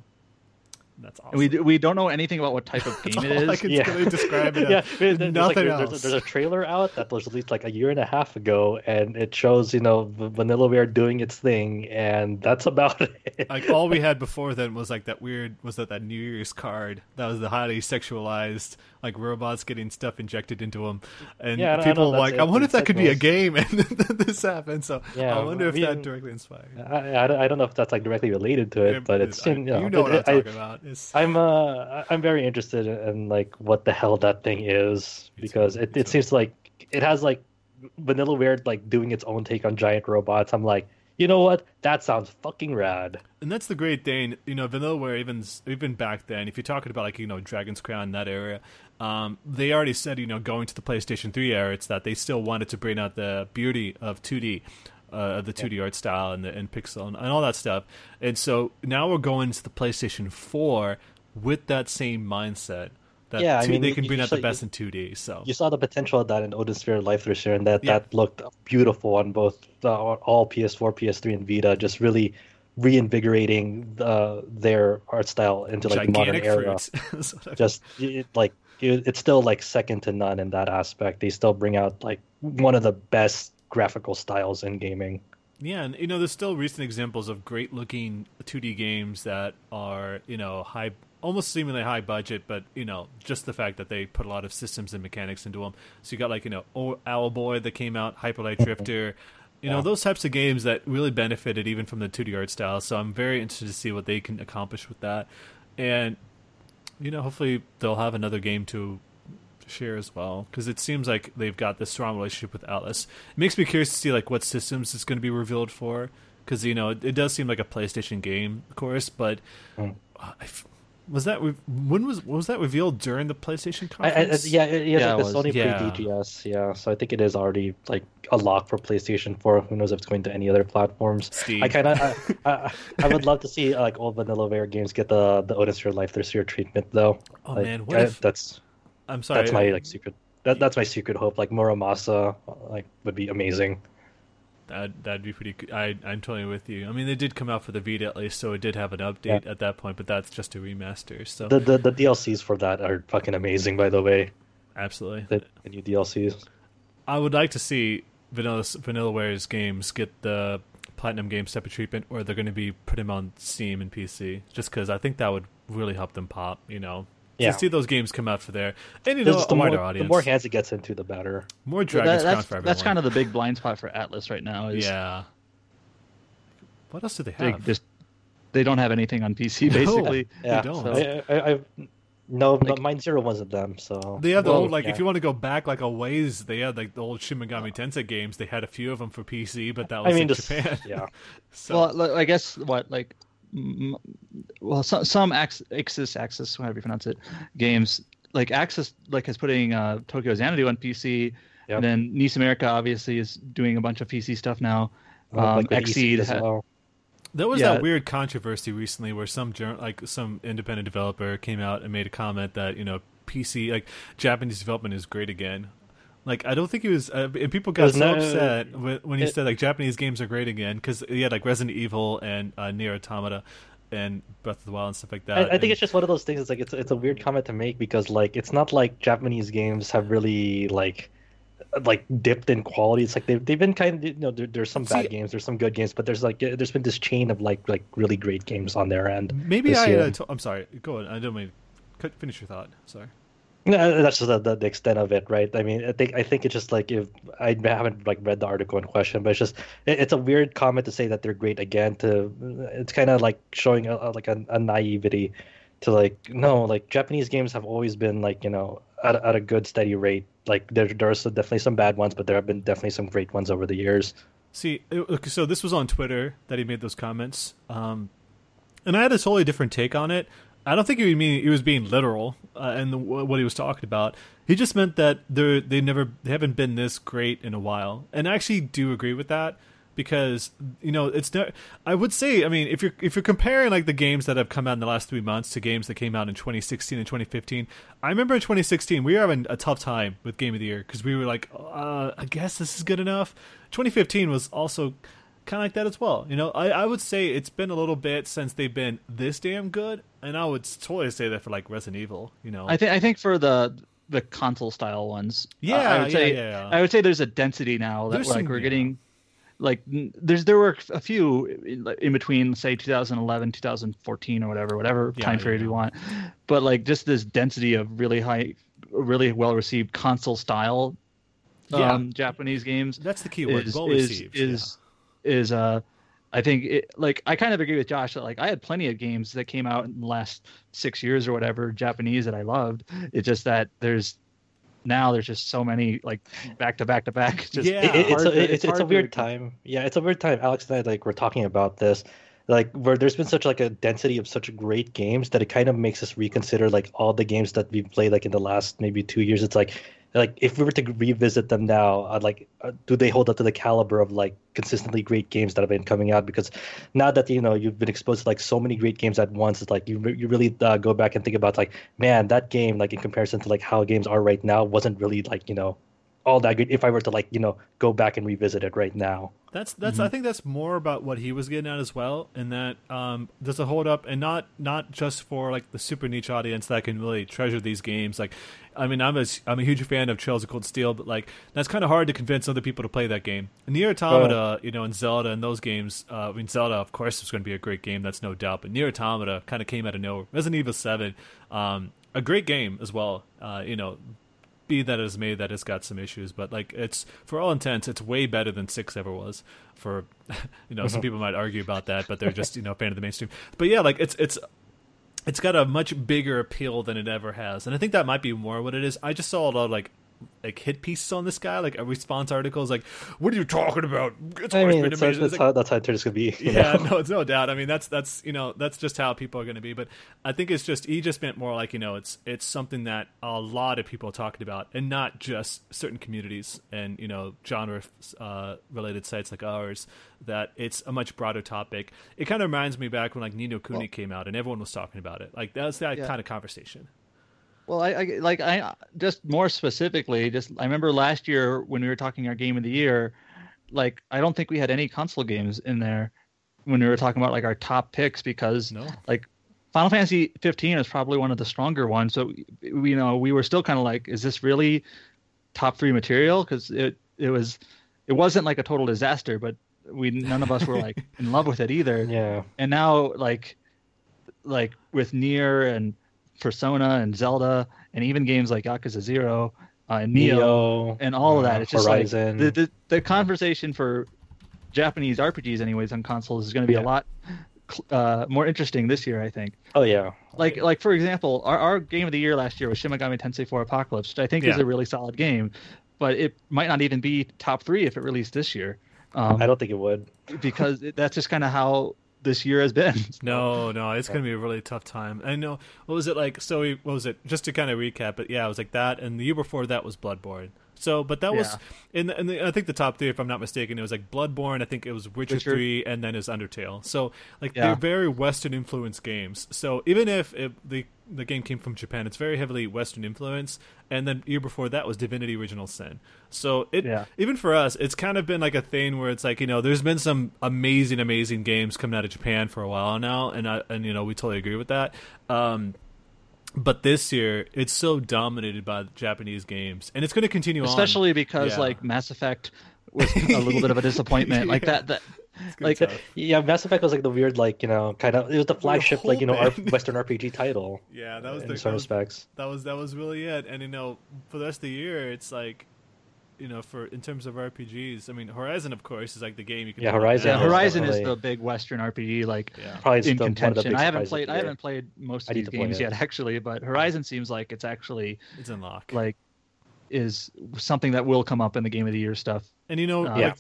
That's awesome. We don't know anything about what type of game it is. I can really describe it. There's a trailer out that was released like a year and a half ago, and it shows, you know, Vanillaware doing its thing, and that's about it. Like, all we had before then was like that New Year's card that was the highly sexualized, like, robots getting stuff injected into them, and people like, I wonder if that could be a game, and this happened. So I wonder if that directly inspired. I don't know if that's like directly related to it, but it's what I'm talking about. I'm very interested in like what the hell that thing is, because it seems like it has like Vanillaware like doing its own take on giant robots. I'm like, you know what? That sounds fucking rad. And that's the great thing, you know, Vanillaware, even back then, if you're talking about like, you know, Dragon's Crown, that area, they already said, you know, going to the PlayStation 3 era, it's that they still wanted to bring out the beauty of 2D. The 2D art style and pixel and all that stuff. And so now we're going to the PlayStation 4 with that same mindset. That they can bring out the best in 2D. So you saw the potential of that in Odin Sphere Life this year, and that looked beautiful on both all PS4, PS3, and Vita, just really reinvigorating their art style into like gigantic modern era. Just like it's still like second to none in that aspect. They still bring out like one of the best graphical styles in gaming. Yeah, and you know, there's still recent examples of great looking 2D games that are, you know, high, almost seemingly high budget, but you know, just the fact that they put a lot of systems and mechanics into them. So you got like, you know, Owlboy that came out, Hyper Light Drifter, you know, those types of games that really benefited even from the 2D art style. So I'm very interested to see what they can accomplish with that, and you know, hopefully they'll have another game to share as well, because it seems like they've got this strong relationship with Atlas. It makes me curious to see like what systems it's going to be revealed for, because you know, it does seem like a PlayStation game, of course, but was that revealed during the PlayStation conference? It was Sony pre-DGS, so I think it is already like a lock for PlayStation 4. Who knows if it's going to any other platforms. Steve. I would love to see like all Vanillaware games get the Odin Sphere Life this year treatment though. Oh like, man, I'm sorry. That's my like secret. That's my secret hope. Like Muramasa, like would be amazing. That'd be pretty. I'm totally with you. I mean, they did come out for the Vita at least, so it did have an update at that point. But that's just a remaster. So the DLCs for that are fucking amazing, by the way. Absolutely. The new DLCs. I would like to see Vanillaware's games get the Platinum Game separate treatment, or they're going to be put them on Steam and PC, just because I think that would really help them pop. You know. To see those games come out for there, and you know, the wider audience. The more hands it gets into, the better. More Dragon's Crown for everyone. That's kind of the big blind spot for Atlas right now. What else do they have? They don't have anything on PC, basically. They don't. So. Mine Zero wasn't them. So they have the old, like, if you want to go back like a ways, they had like the old Shin Megami Tensei games. They had a few of them for PC, but that was Japan. Yeah. So. Well, I guess some Axis, however you pronounce it, games like Axis like is putting Tokyo Xanadu on PC, and then Nice America obviously is doing a bunch of PC stuff now. XSEED as well. There was that weird controversy recently where some independent developer came out and made a comment that, you know, PC like Japanese development is great again. Like, I don't think he was... and people got upset when he said, like, Japanese games are great again, because he had, like, Resident Evil and Nier Automata and Breath of the Wild and stuff like that. I think it's just one of those things. It's, like, it's a weird comment to make, because, like, it's not like Japanese games have really, like dipped in quality. It's like they've been kind of, you know, there's some bad games, there's some good games, but there's been this chain of, like really great games on their end. Maybe I'm sorry. Go on. I don't mean... Finish your thought. Sorry. No, that's just the extent of it, right? I mean, I think it's just like, if I haven't like read the article in question, but it's just it's a weird comment to say that they're great again. It's kind of like showing a naivety to like, no, like Japanese games have always been like, you know, at a good steady rate. Like there are definitely some bad ones, but there have been definitely some great ones over the years. See, so this was on Twitter that he made those comments, and I had a totally different take on it. I don't think he was being literal in what he was talking about. He just meant that they haven't been this great in a while, and I actually do agree with that, because you know it's not. I would say, I mean, if you're comparing like the games that have come out in the last 3 months to games that came out in 2016 and 2015, I remember in 2016 we were having a tough time with Game of the Year because we were like, I guess this is good enough. 2015 was also kind of like that as well. You know, I would say it's been a little bit since they've been this damn good, and I would totally say that for like Resident Evil. You know, I think for the console style ones, I would say there's a density now that getting. Like there were a few in between, say 2011, 2014, or whatever time period you want, but like just this density of really well received console style, Japanese games. That's the key word. I think I kind of agree with Josh that like I had plenty of games that came out in the last 6 years or whatever Japanese that I loved. It's just that there's just so many like back to back. It's a weird time. Yeah, it's a weird time. Alex and I were talking about this, where there's been such a density of such great games that it kind of makes us reconsider all the games that we've played in the last maybe 2 years. It's like if we were to revisit them now, I'd do they hold up to the caliber of consistently great games that have been coming out? Because now that you've been exposed to so many great games at once, it's you really go back and think about man, that game in comparison to how games are right now wasn't really all that good. If I were to go back and revisit it right now, that's mm-hmm. I think that's more about what he was getting at as well, and that does it hold up, and not just for the super niche audience that can really treasure these games. I mean, I'm a huge fan of Trails of Cold Steel, but that's kind of hard to convince other people to play that game. And Nier Automata, and Zelda and those games. I mean, Zelda, of course, is going to be a great game, that's no doubt. But Nier Automata kind of came out of nowhere. Resident Evil 7, a great game as well. That it is made that it's got some issues, but it's for all intents it's way better than 6 ever was for some people might argue about that, but they're just fan of the mainstream. But yeah, it's got a much bigger appeal than it ever has, and I think that might be more what it is. I just saw a lot of hit pieces on this guy, a response article is what are you talking about? That's how Twitter's gonna be. It's no doubt. I mean, that's just how people are gonna be. But I think it's just he just meant more it's something that a lot of people are talking about, and not just certain communities and genre related sites like ours. That it's a much broader topic. It kind of reminds me back when Ni no Kuni came out and everyone was talking about it. That was that kind of conversation. Well, I just more specifically, I remember last year when we were talking our game of the year, I don't think we had any console games in there when we were talking about our top picks, because Final Fantasy 15 is probably one of the stronger ones. So we were still kind of is this really top three material? Because it wasn't a total disaster, but none of us were in love with it either. Yeah. And now with Nier and Persona and Zelda and even games like Yakuza 0 and Nioh and all of that, it's just Horizon. The conversation for Japanese RPGs anyways on consoles is going to be a lot more interesting this year, I think. Oh yeah, for example, our game of the year last year was Shin Megami Tensei 4 Apocalypse, which I think is a really solid game, but it might not even be top 3 if it released this year. I don't think it would, because that's just kind of how this year has been. No, it's going to be a really tough time. I know. What was it like? So what was it? Just to kind of recap it. Yeah, it was that. And the year before that was Bloodborne. So, but that was in the, I think the top 3, if I'm not mistaken, it was Bloodborne. I think it was Witcher 3, and then is Undertale. So they're very Western influenced games. So even if the game came from Japan, it's very heavily Western influenced. And then year before that was Divinity: Original Sin. So even for us, it's kind of been a thing where it's there's been some amazing games coming out of Japan for a while now, and we totally agree with that. But this year, it's so dominated by Japanese games, and it's going to continue on. Especially because Mass Effect was a little bit of a disappointment. Mass Effect was the weird it was the flagship Western RPG title. Yeah, that was in some respects. That was really it. And for the rest of the year, it's in terms of RPGs, I mean, Horizon, of course, is the game you can. Yeah, Horizon is the big Western RPG probably in contention. I haven't played most of these games yet, actually, but Horizon seems like it's actually unlocked. Is something that will come up in the game of the year stuff. And the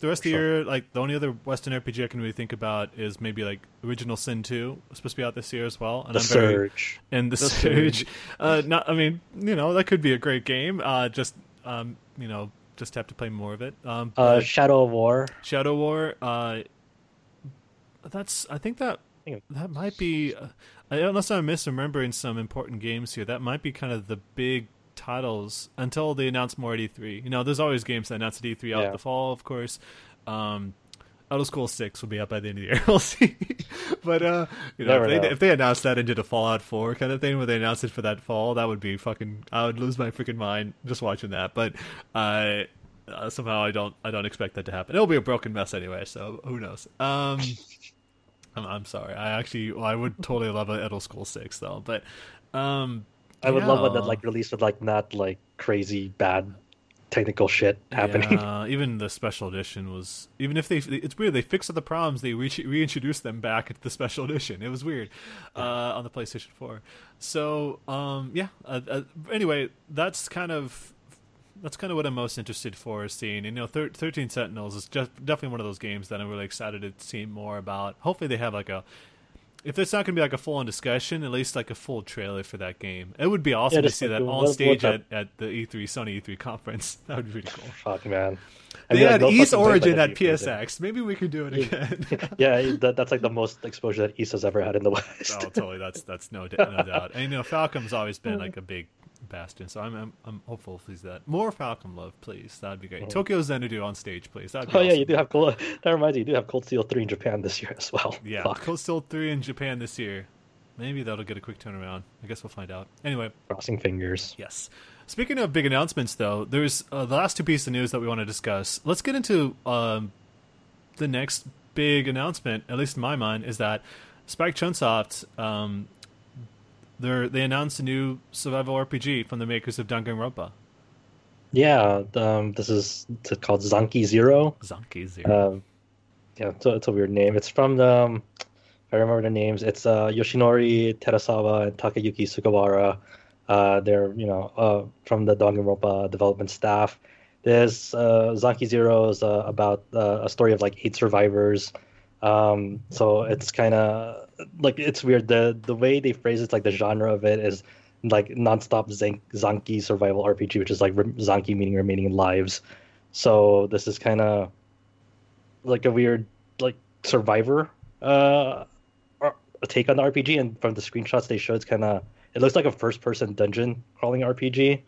rest of the year, the only other Western RPG I can really think about is maybe Original Sin 2 was supposed to be out this year as well. And The Surge. That could be a great game. Just have to play more of it. Shadow War. That might be. Unless I'm misremembering some important games here, that might be kind of the big titles until they announce more at E3. There's always games that announce at E3 out in the fall, of course. Elder Scrolls 6 will be out by the end of the year. We'll see. But if they announced that and did a Fallout 4 kind of thing where they announced it for that fall, that would be fucking... I would lose my freaking mind just watching that. But somehow I don't expect that to happen. It'll be a broken mess anyway, so who knows. I'm sorry. I would totally love an Elder Scrolls 6 though. But I would love one that like released with like not like crazy bad technical shit happening. Yeah, even the special edition was, even if it's weird, they fixed the problems, they reintroduced them back at the special edition. It was weird on the PlayStation 4. So anyway, that's kind of what I'm most interested for is seeing. And, 13 Sentinels is just definitely one of those games that I'm really excited to see more about. Hopefully they have if it's not going to be like a full-on discussion, at least like a full trailer for that game. It would be awesome to see that on stage at the Sony E3 conference. That would be really cool. Fuck, man. They had East Origin at PSX. Maybe we could do it again. Yeah, that's like the most exposure that East has ever had in the West. Oh, totally. That's no doubt. And, Falcom's always been like a big bastion, so I'm hopeful for that. More Falcom love, please. That'd be great. Oh. Tokyo Xanadu on stage, please. That'd be awesome. Yeah, you do have Cold. That reminds you do have Cold Steel 3 in Japan this year as well. Yeah, fuck. Cold Steel 3 in Japan this year. Maybe that'll get a quick turnaround. I guess we'll find out. Anyway, crossing fingers. Yes. Speaking of big announcements, though, there's the last two pieces of news that we want to discuss. Let's get into the next big announcement. At least in my mind, is that Spike Chunsoft. They announced a new survival RPG from the makers of Danganronpa. Yeah, this is called Zanki Zero. Zanki Zero. It's a weird name. It's from if I remember the names, it's Yoshinori Terasawa and Takayuki Sugawara. They're from the Danganronpa development staff. This Zanki Zero is about a story of like 8 survivors. So it's kind of like, it's weird. The way they phrase it, like the genre of it is like nonstop Zanki survival RPG, which is like Zanki meaning remaining lives. So this is kind of like a weird, like survivor, take on the RPG. And from the screenshots they showed, it looks like a first person dungeon crawling RPG.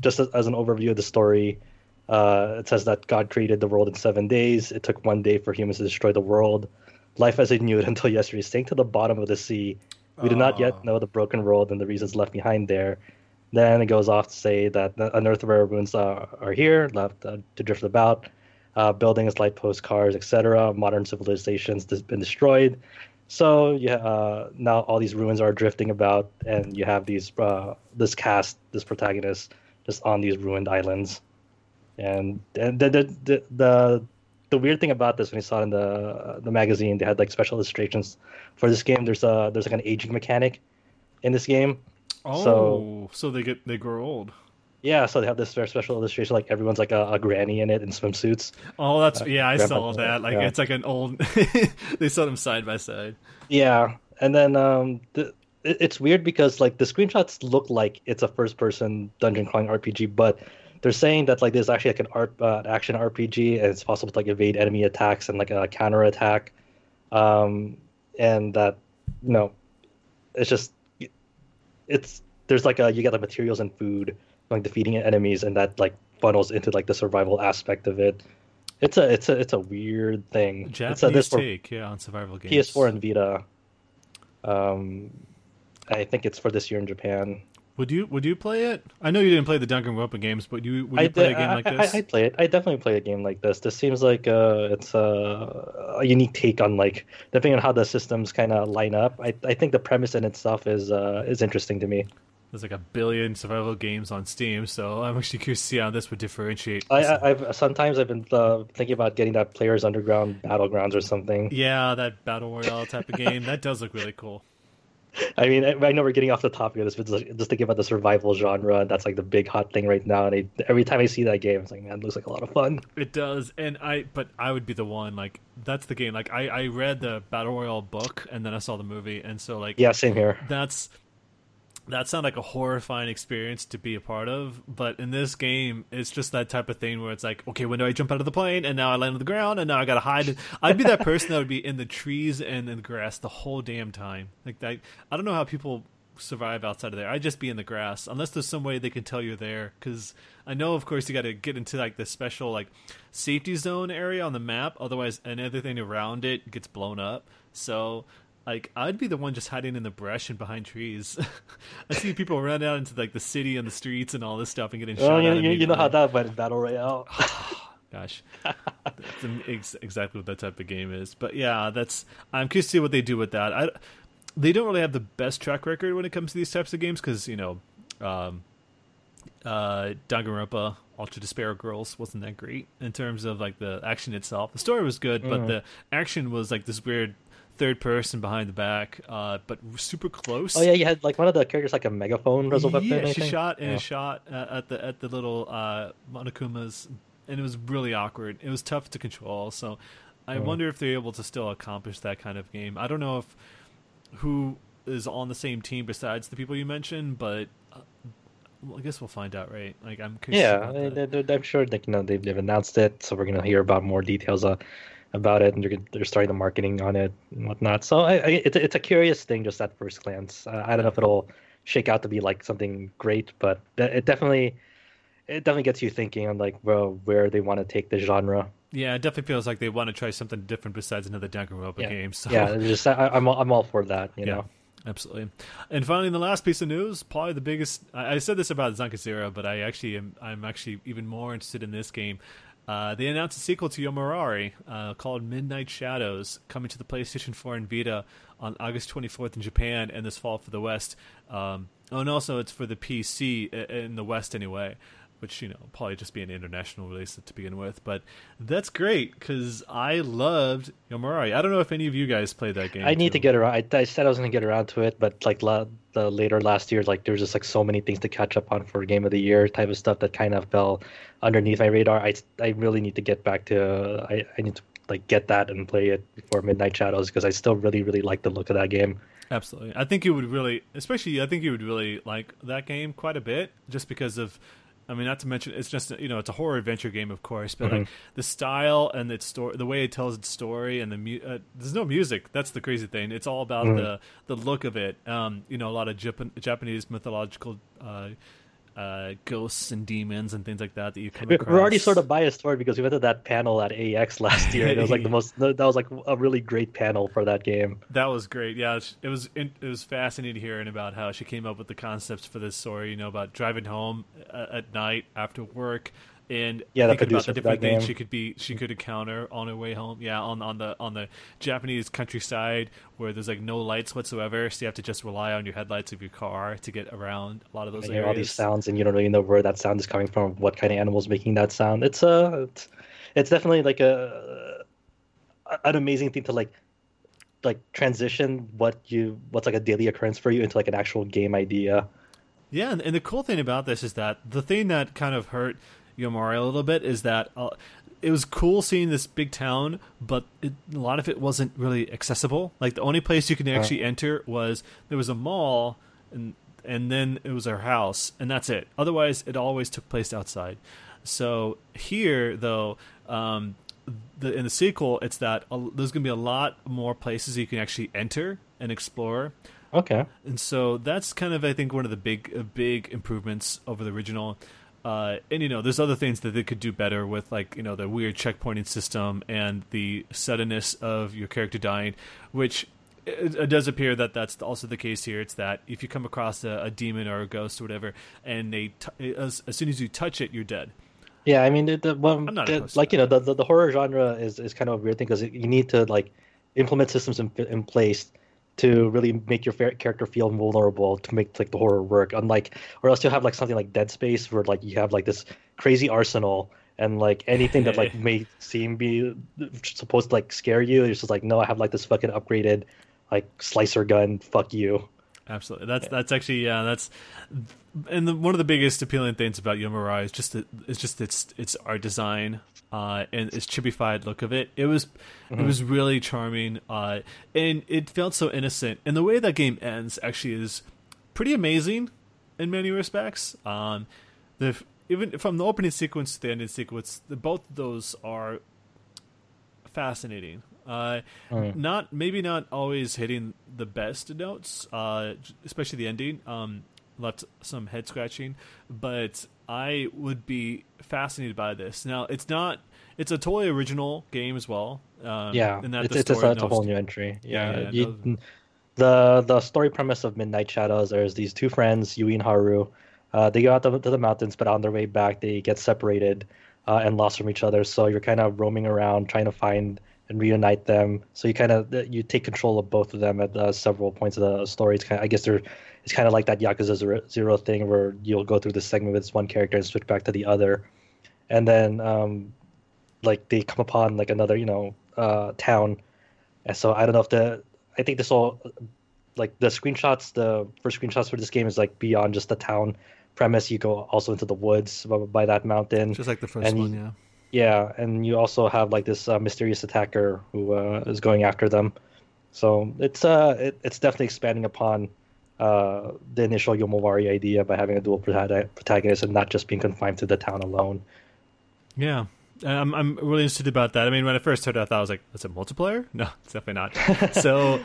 Just as an overview of the story. It says that God created the world in 7 days. It took 1 day for humans to destroy the world. Life as it knew it until yesterday sank to the bottom of the sea. We do not yet know the broken world and the reasons left behind there. Then it goes off to say that unearthed rare ruins are here, left to drift about. Buildings, light posts, cars, etc. Modern civilizations has been destroyed. So now all these ruins are drifting about, and you have these this protagonist just on these ruined islands. And the weird thing about this, when you saw it in the magazine, they had like special illustrations for this game. There's like an aging mechanic in this game. Oh, so they grow old. Yeah, so they have this very special illustration. Like everyone's like a granny in it in swimsuits. Oh, that's I saw that. Like it's like an old. They saw them side by side. Yeah, and then it's weird because like the screenshots look like it's a first person dungeon crawling RPG, but they're saying that like there's actually like an action RPG, and it's possible to like evade enemy attacks and like a counter attack, and that it's just there's like you get the materials and food, like defeating enemies, and that like funnels into like the survival aspect of it. It's a weird thing. Japanese take on survival games. PS4 and Vita. I think it's for this year in Japan. Would you play it? I know you didn't play the Danganronpa games, but would you play a game like this? I'd play it. I definitely play a game like this. This seems like it's a unique take on, like, depending on how the systems kind of line up. I think the premise in itself is interesting to me. There's like 1 billion survival games on Steam, so I'm actually curious to see how this would differentiate. I've been thinking about getting that Players Underground Battlegrounds or something. Yeah, that Battle Royale type of game. That does look really cool. I mean, I know we're getting off the topic of this, but just thinking about the survival genre, that's like the big hot thing right now. And every time I see that game, it's like, man, it looks like a lot of fun. It does, but I would be the one, like, that's the game. Like, I read the Battle Royale book, and then I saw the movie, and so like, yeah, same here. That sounded like a horrifying experience to be a part of, but in this game, it's just that type of thing where it's like, okay, when do I jump out of the plane, and now I land on the ground, and now I gotta hide. I'd be that person that would be in the trees and in the grass the whole damn time. Like, I don't know how people survive outside of there. I'd just be in the grass, unless there's some way they can tell you're there, because I know, of course, you got to get into like the special like safety zone area on the map, otherwise anything around it gets blown up. So like I'd be the one just hiding in the brush and behind trees. I see people run out into like the city and the streets and all this stuff and getting shot at. You know how that went in Battle Royale. Gosh, that's exactly what that type of game is. But yeah, that's, I'm curious to see what they do with that. They don't really have the best track record when it comes to these types of games, because, you know, Danganronpa Ultra Despair Girls wasn't that great in terms of like the action itself. The story was good, but the action was like this weird third person behind the back, but super close. Oh yeah, you had like one of the characters like a megaphone. Shot at the little Monokuma's, and it was really awkward. It was tough to control. So I wonder if they're able to still accomplish that kind of game. I don't know if who is on the same team besides the people you mentioned, but I guess we'll find out, right? Like, I'm curious. I'm sure that, you know, they've announced it, so we're gonna hear about more details about it, and they're starting the marketing on it and whatnot. So it's a curious thing just at first glance. I don't know if it'll shake out to be like something great, but it definitely gets you thinking on like, well, where they want to take the genre. Yeah, it definitely feels like they want to try something different besides another Danganronpa game. So. Yeah, just, I'm all for that, you know? Absolutely. And finally, the last piece of news, probably the biggest... I said this about Zancanziro, but I'm actually even more interested in this game. They announced a sequel to Yomurari called Midnight Shadows, coming to the PlayStation 4 and Vita on August 24th in Japan and this fall for the West. And also it's for the PC in the West anyway, which, you know, probably just be an international release to begin with. But that's great, because I loved Yomurari. I don't know if any of you guys played that game. I need to get around. I said I was going to get around to it, but like later last year, like there was just like so many things to catch up on for Game of the Year type of stuff that kind of fell underneath my radar. I really need to get back to, I need to like get that and play it before Midnight Shadows, because I still really, really like the look of that game. Absolutely. I think you would really like that game quite a bit, just because of, I mean, not to mention, it's just, you know, it's a horror adventure game, of course, but like the style and its story, the way it tells its story, and the there's no music. That's the crazy thing. It's all about the look of it. You know, a lot of Japanese mythological ghosts and demons and things like that that you come across. We're already sort of biased toward, because we went to that panel at AEX last year. And it was like a really great panel for that game. That was great. Yeah, it was fascinating hearing about how she came up with the concepts for this story. You know, about driving home at night after work, and thinking about the different things she could encounter on her way home. Yeah, on the Japanese countryside where there's like no lights whatsoever, so you have to just rely on your headlights of your car to get around a lot of those areas. You hear all these sounds, and you don't really know where that sound is coming from, what kind of animals making that sound. It's definitely like an amazing thing to like transition what's like a daily occurrence for you into like an actual game idea. Yeah, and the cool thing about this is that the thing that kind of hurt Yomurari a little bit is that it was cool seeing this big town, but a lot of it wasn't really accessible. Like the only place you could actually enter was, there was a mall and then it was her house, and that's it. Otherwise it always took place outside. So here though, in the sequel, it's that there's going to be a lot more places you can actually enter and explore. Okay. And so that's kind of, I think, one of the big improvements over the original. And, you know, there's other things that they could do better with, like, you know, the weird checkpointing system and the suddenness of your character dying, which it does appear that that's also the case here. It's that if you come across a demon or a ghost or whatever, and as soon as you touch it, you're dead. Yeah, I mean, the horror genre is kind of a weird thing, because you need to, like, implement systems in place to really make your character feel vulnerable, to make like the horror work, or else you'll have like something like Dead Space, where like you have like this crazy arsenal, and like anything that like may be supposed to like scare you, it's just like, no, I have like this fucking upgraded like slicer gun. Fuck you. Absolutely. One of the biggest appealing things about Yomurari is it's art design and its chibified look of it. It was really charming, and it felt so innocent. And the way that game ends actually is pretty amazing in many respects. Even from the opening sequence to the ending sequence, both of those are fascinating. Not maybe not always hitting the best notes, especially the ending. Left some head scratching, but I would be fascinated by this. Now, it's a totally original game as well. It's a whole new entry. The story premise of Midnight Shadows is these two friends, Yui and Haru, they go out to the mountains, but on their way back, they get separated and lost from each other. So you're kind of roaming around trying to find and reunite them. So you kind of take control of both of them at several points of the story. It's kind of like that Yakuza 0 thing where you'll go through this segment with one character and switch back to the other. And then they come upon another town. And so I don't know if I think this all the first screenshots for this game is beyond just the town premise. You go also into the woods by that mountain. Just like the first one, yeah. Yeah, and you also have this mysterious attacker who is going after them. So it's definitely expanding upon the initial Yomawari idea by having a dual protagonist and not just being confined to the town alone. Yeah, I'm really interested about that. I mean, when I first heard it, I thought, I was like, "That's a multiplayer?" No, it's definitely not. So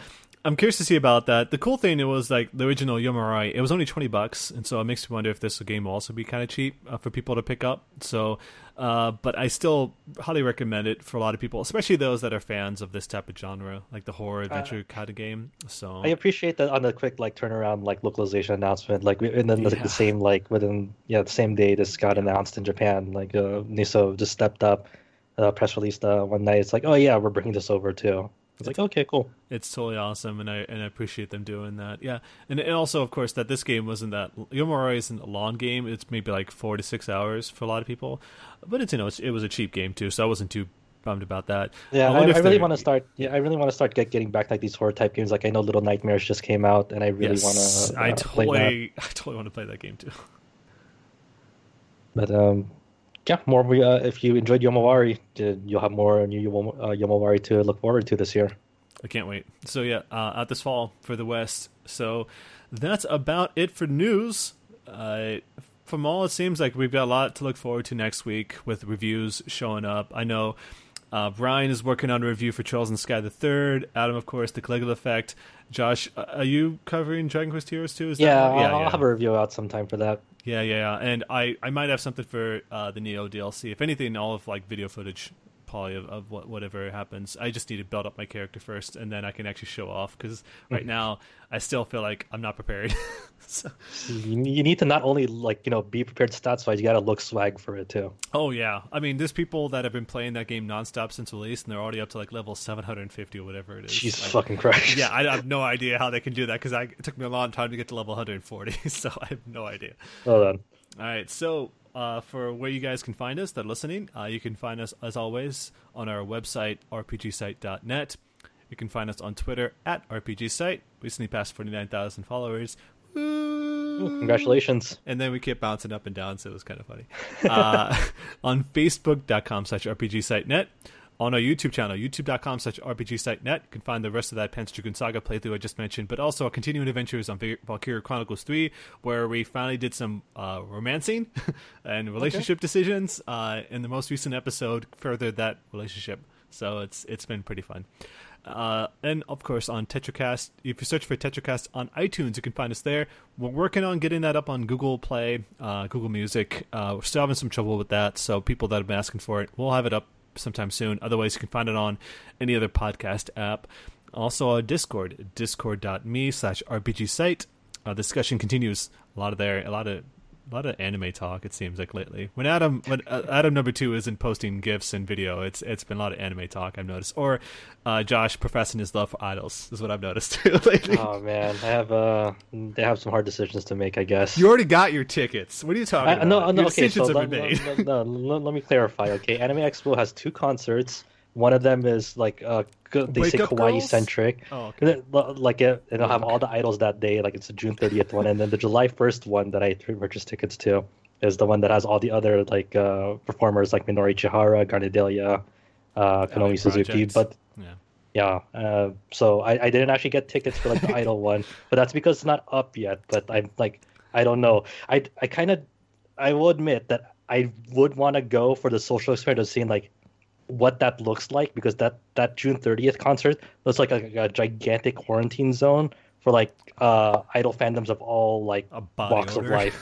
I'm curious to see about that. The cool thing was the original Yomawari, it was only $20, and so it makes me wonder if this game will also be kind of cheap for people to pick up. So, but I still highly recommend it for a lot of people, especially those that are fans of this type of genre, like the horror adventure kind of game. So I appreciate that on the quick turnaround localization announcement, the same day this got announced in Japan. Niso just stepped up, press released one night. It's like, oh yeah, we're bringing this over too. It's okay, cool. It's totally awesome, and I appreciate them doing that. Yeah, and also, of course, that this game wasn't that Yomawari isn't a long game. It's maybe 4 to 6 hours for a lot of people, but it was a cheap game too, so I wasn't too bummed about that. Yeah, I really want to start getting back these horror type games. I know Little Nightmares just came out, and I really want to. I totally want to play that game too. But yeah, more. If you enjoyed Yomawari, you'll have more new Yomawari to look forward to this year. I can't wait. So yeah, out this fall for the West. So that's about it for news. From all it seems like we've got a lot to look forward to next week with reviews showing up. I know Brian is working on a review for Trails in the Sky the Third. Adam, of course, the Caligula Effect. Josh, are you covering Dragon Quest Heroes 2? I'll have a review out sometime for that. Yeah, and I might have something for the Nioh DLC. If anything, all of video footage, probably of whatever happens. I just need to build up my character first, and then I can actually show off. Because right now, I still feel like I'm not prepared. So you need to not only be prepared stats-wise, you got to look swag for it too. Oh yeah, I mean, there's people that have been playing that game nonstop since release, and they're already up to level 750 or whatever it is. Jesus fucking Christ! Yeah, I have no idea how they can do that because it took me a long time to get to level 140, so I have no idea. Well done. All right, so. For where you guys can find us that are listening, you can find us, as always, on our website, rpgsite.net. You can find us on Twitter, @rpgsite. Recently passed 49,000 followers. Woo! Ooh, congratulations. And then we kept bouncing up and down, so it was kind of funny. On facebook.com/rpgsite.net. On our YouTube channel, youtube.com/rpgsite.net. You can find the rest of that Panzer Dragoon Saga playthrough I just mentioned, but also our continuing adventures on Valkyria Chronicles 3, where we finally did some romancing and relationship decisions. In the most recent episode, furthered that relationship. So it's been pretty fun. And, of course, on TetraCast. If you search for TetraCast on iTunes, you can find us there. We're working on getting that up on Google Play, Google Music. We're still having some trouble with that, so people that have been asking for it, we'll have it up sometime soon. Otherwise, you can find it on any other podcast app. Also, our Discord, discord.me/rpgsite. Discussion continues. A lot of anime talk, it seems like, lately. When Adam number 2 isn't posting GIFs and video, it's been a lot of anime talk, I've noticed. Or Josh professing his love for idols is what I've noticed lately. Oh man, they have some hard decisions to make, I guess. You already got your tickets. What are you talking about? Let me clarify. Okay, Anime Expo has 2 concerts. One of them is kawaii centric. Oh, okay. It'll have all the idols that day. It's the June 30th one, and then the July 1st one that I purchased tickets to is the one that has all the other performers like Minori Chihara, Garnadelia, Konomi Suzuki. But so I didn't actually get tickets for the idol one, but that's because it's not up yet. But I'm I don't know. I will admit that I would want to go for the social experience of seeing what that looks like, because that June 30th concert looks like a gigantic quarantine zone for like idol fandoms of all like walks of life.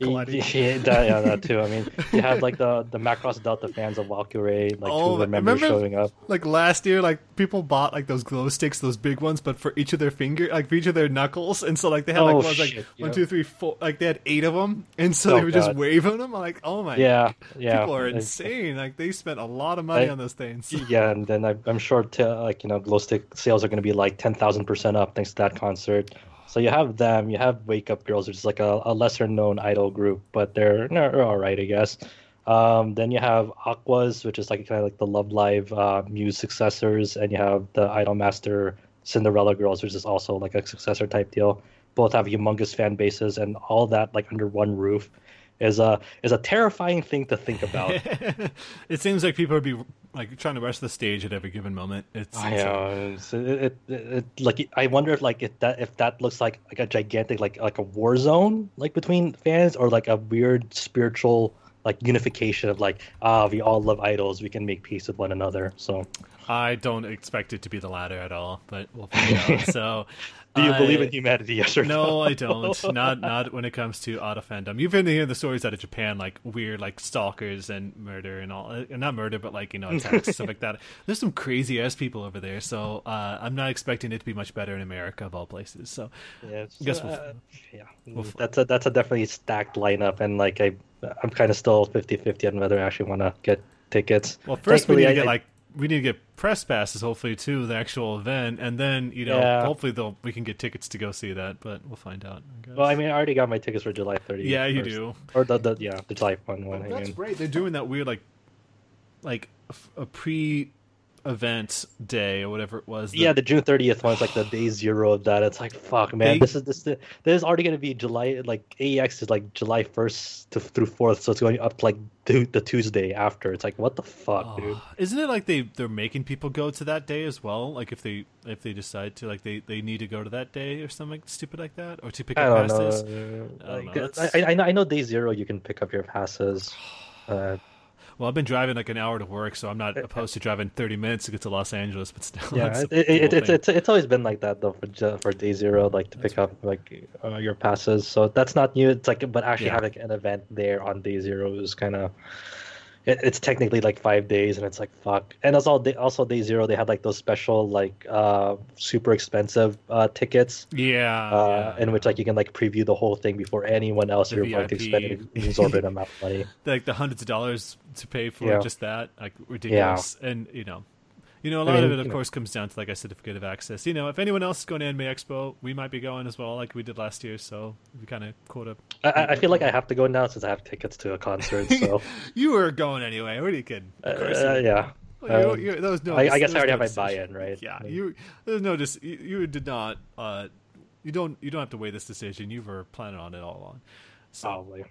Yeah, that too. I mean, you had like the Macross Delta fans of Valkyrie, like who remember showing up. Like last year, like people bought like those glow sticks, those big ones, but for each of their finger, like for each of their knuckles, and so like they had like ones like 1, 2, 3, 4, like they had 8 of them, and so they were just waving them. I'm like, oh my, people are insane. Like they spent a lot of money on those things. Yeah, and then I'm sure like glow stick sales are going to be like 10,000% up thanks to that concert. So you have them, you have Wake Up Girls, which is like a lesser-known idol group, but they're all right, I guess. Then you have Aquas, which is like kind of like the Love Live Muse successors, and you have the Idolmaster Cinderella Girls, which is also like a successor type deal. Both have humongous fan bases, and all that like under one roof is a terrifying thing to think about. It seems like people would be like trying to rush the stage at every given moment. I wonder if like if that looks like a gigantic like a war zone like between fans, or like a weird spiritual like unification of like we all love idols, we can make peace with one another. So I don't expect it to be the latter at all, but we'll figure out. So do you believe in humanity, yes or no? No, I don't. Not when it comes to auto fandom. You've been hearing the stories out of Japan, like weird, like stalkers and murder and all. Not murder, but like, attacks, stuff like that. There's some crazy ass people over there, so I'm not expecting it to be much better in America, of all places. So yeah, I guess we'll that's a definitely stacked lineup, and like I'm kind of still 50-50 on whether I actually want to get tickets. Well, first thankfully, we need to get press passes, hopefully, to the actual event, and then hopefully we can get tickets to go see that. But we'll find out. I guess. Well, I mean, I already got my tickets for July 30th. Yeah, you do. Or the July 1 one. Well, that's great. They're doing that weird like a pre-event day or whatever it was. The June 30th one's like the day zero of that. It's like, fuck, man. This is already going to be July. Like AEX is like July 1st through 4th, so it's going up to like the Tuesday after. It's like, what the fuck, dude? Isn't it like they're making people go to that day as well? Like if they decide to, like they need to go to that day or something stupid like that, or to pick up passes. I know day zero you can pick up your passes. Well, I've been driving like an hour to work, so I'm not opposed to driving 30 minutes to get to Los Angeles. But still, yeah, it's always been like that though for day zero, like to pick up like your passes. So that's not new. It's like, but actually having an event there on day zero is kind of. It's technically like 5 days, and it's like, fuck. And also day zero, they had like those special like super expensive tickets. In which like you can like preview the whole thing before anyone else. You're going to spend an exorbitant amount of money, like the hundreds of dollars to pay for just that, like ridiculous. And a lot of it, of course, comes down to like a certificate of access. If anyone else is going to Anime Expo, we might be going as well, like we did last year. So we kind of quota. I feel like I have to go now since I have tickets to a concert. So you were going anyway. What are you kidding? Yeah. Well, I guess I already have my buy-in, right? Yeah. You don't have to weigh this decision. You were planning on it all along. So. Probably.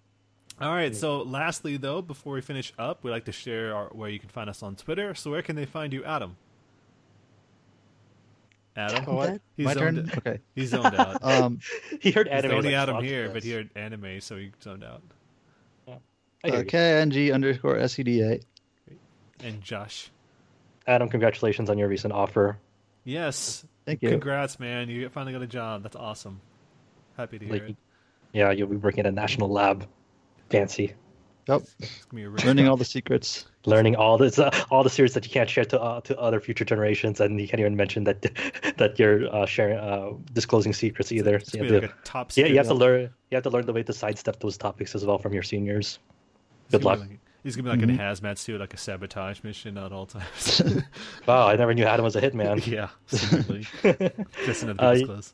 All right, so lastly, though, before we finish up, we'd like to share where you can find us on Twitter. So where can they find you, Adam? Adam? What? My turn? Okay. He zoned out. He heard anime. He's only like Adam here, but he heard anime, so he zoned out. Yeah. KNG_SEDA. And Josh. Adam, congratulations on your recent offer. Yes. Thank you. Congrats, man. You finally got a job. That's awesome. Happy to hear it. Yeah, you'll be working at a national lab. Fancy. Yep. Learning all the secrets. Learning all the secrets that you can't share to other future generations, and you can't even mention that you're sharing disclosing secrets either. So you have to learn the way to sidestep those topics as well from your seniors. Good luck. He's gonna be like in a hazmat suit, like a sabotage mission at all times. Wow, I never knew Adam was a hitman. Yeah, absolutely. Just another disclose.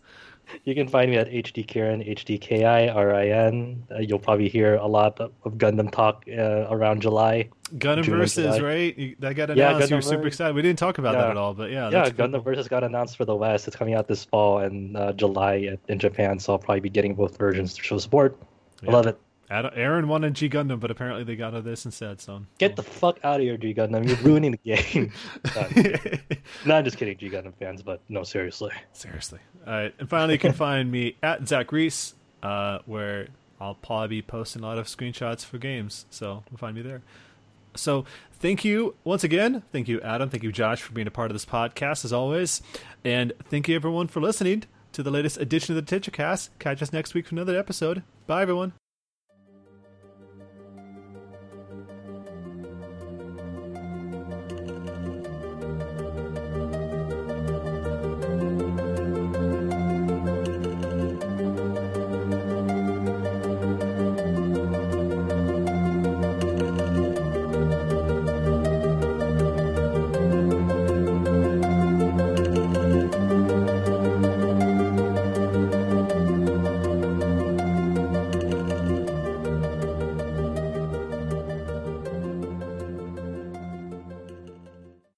You can find me at HDKirin, HDKIRIN. You'll probably hear a lot of Gundam talk around July. Gundam Versus, right? That got announced. You're super excited. We didn't talk about that at all, but Gundam Versus got announced for the West. It's coming out this fall and July in Japan, so I'll probably be getting both versions to show support. Yeah. I love it. Aaron wanted G Gundam, but apparently they got out of this instead. So get the fuck out of here, G Gundam! You're ruining the game. No, I'm just kidding, G Gundam fans. But no, seriously. All right, and finally, you can find me at Zach Reese, where I'll probably be posting a lot of screenshots for games. So find me there. So thank you once again. Thank you, Adam. Thank you, Josh, for being a part of this podcast, as always. And thank you, everyone, for listening to the latest edition of the TetraCast. Catch us next week for another episode. Bye, everyone.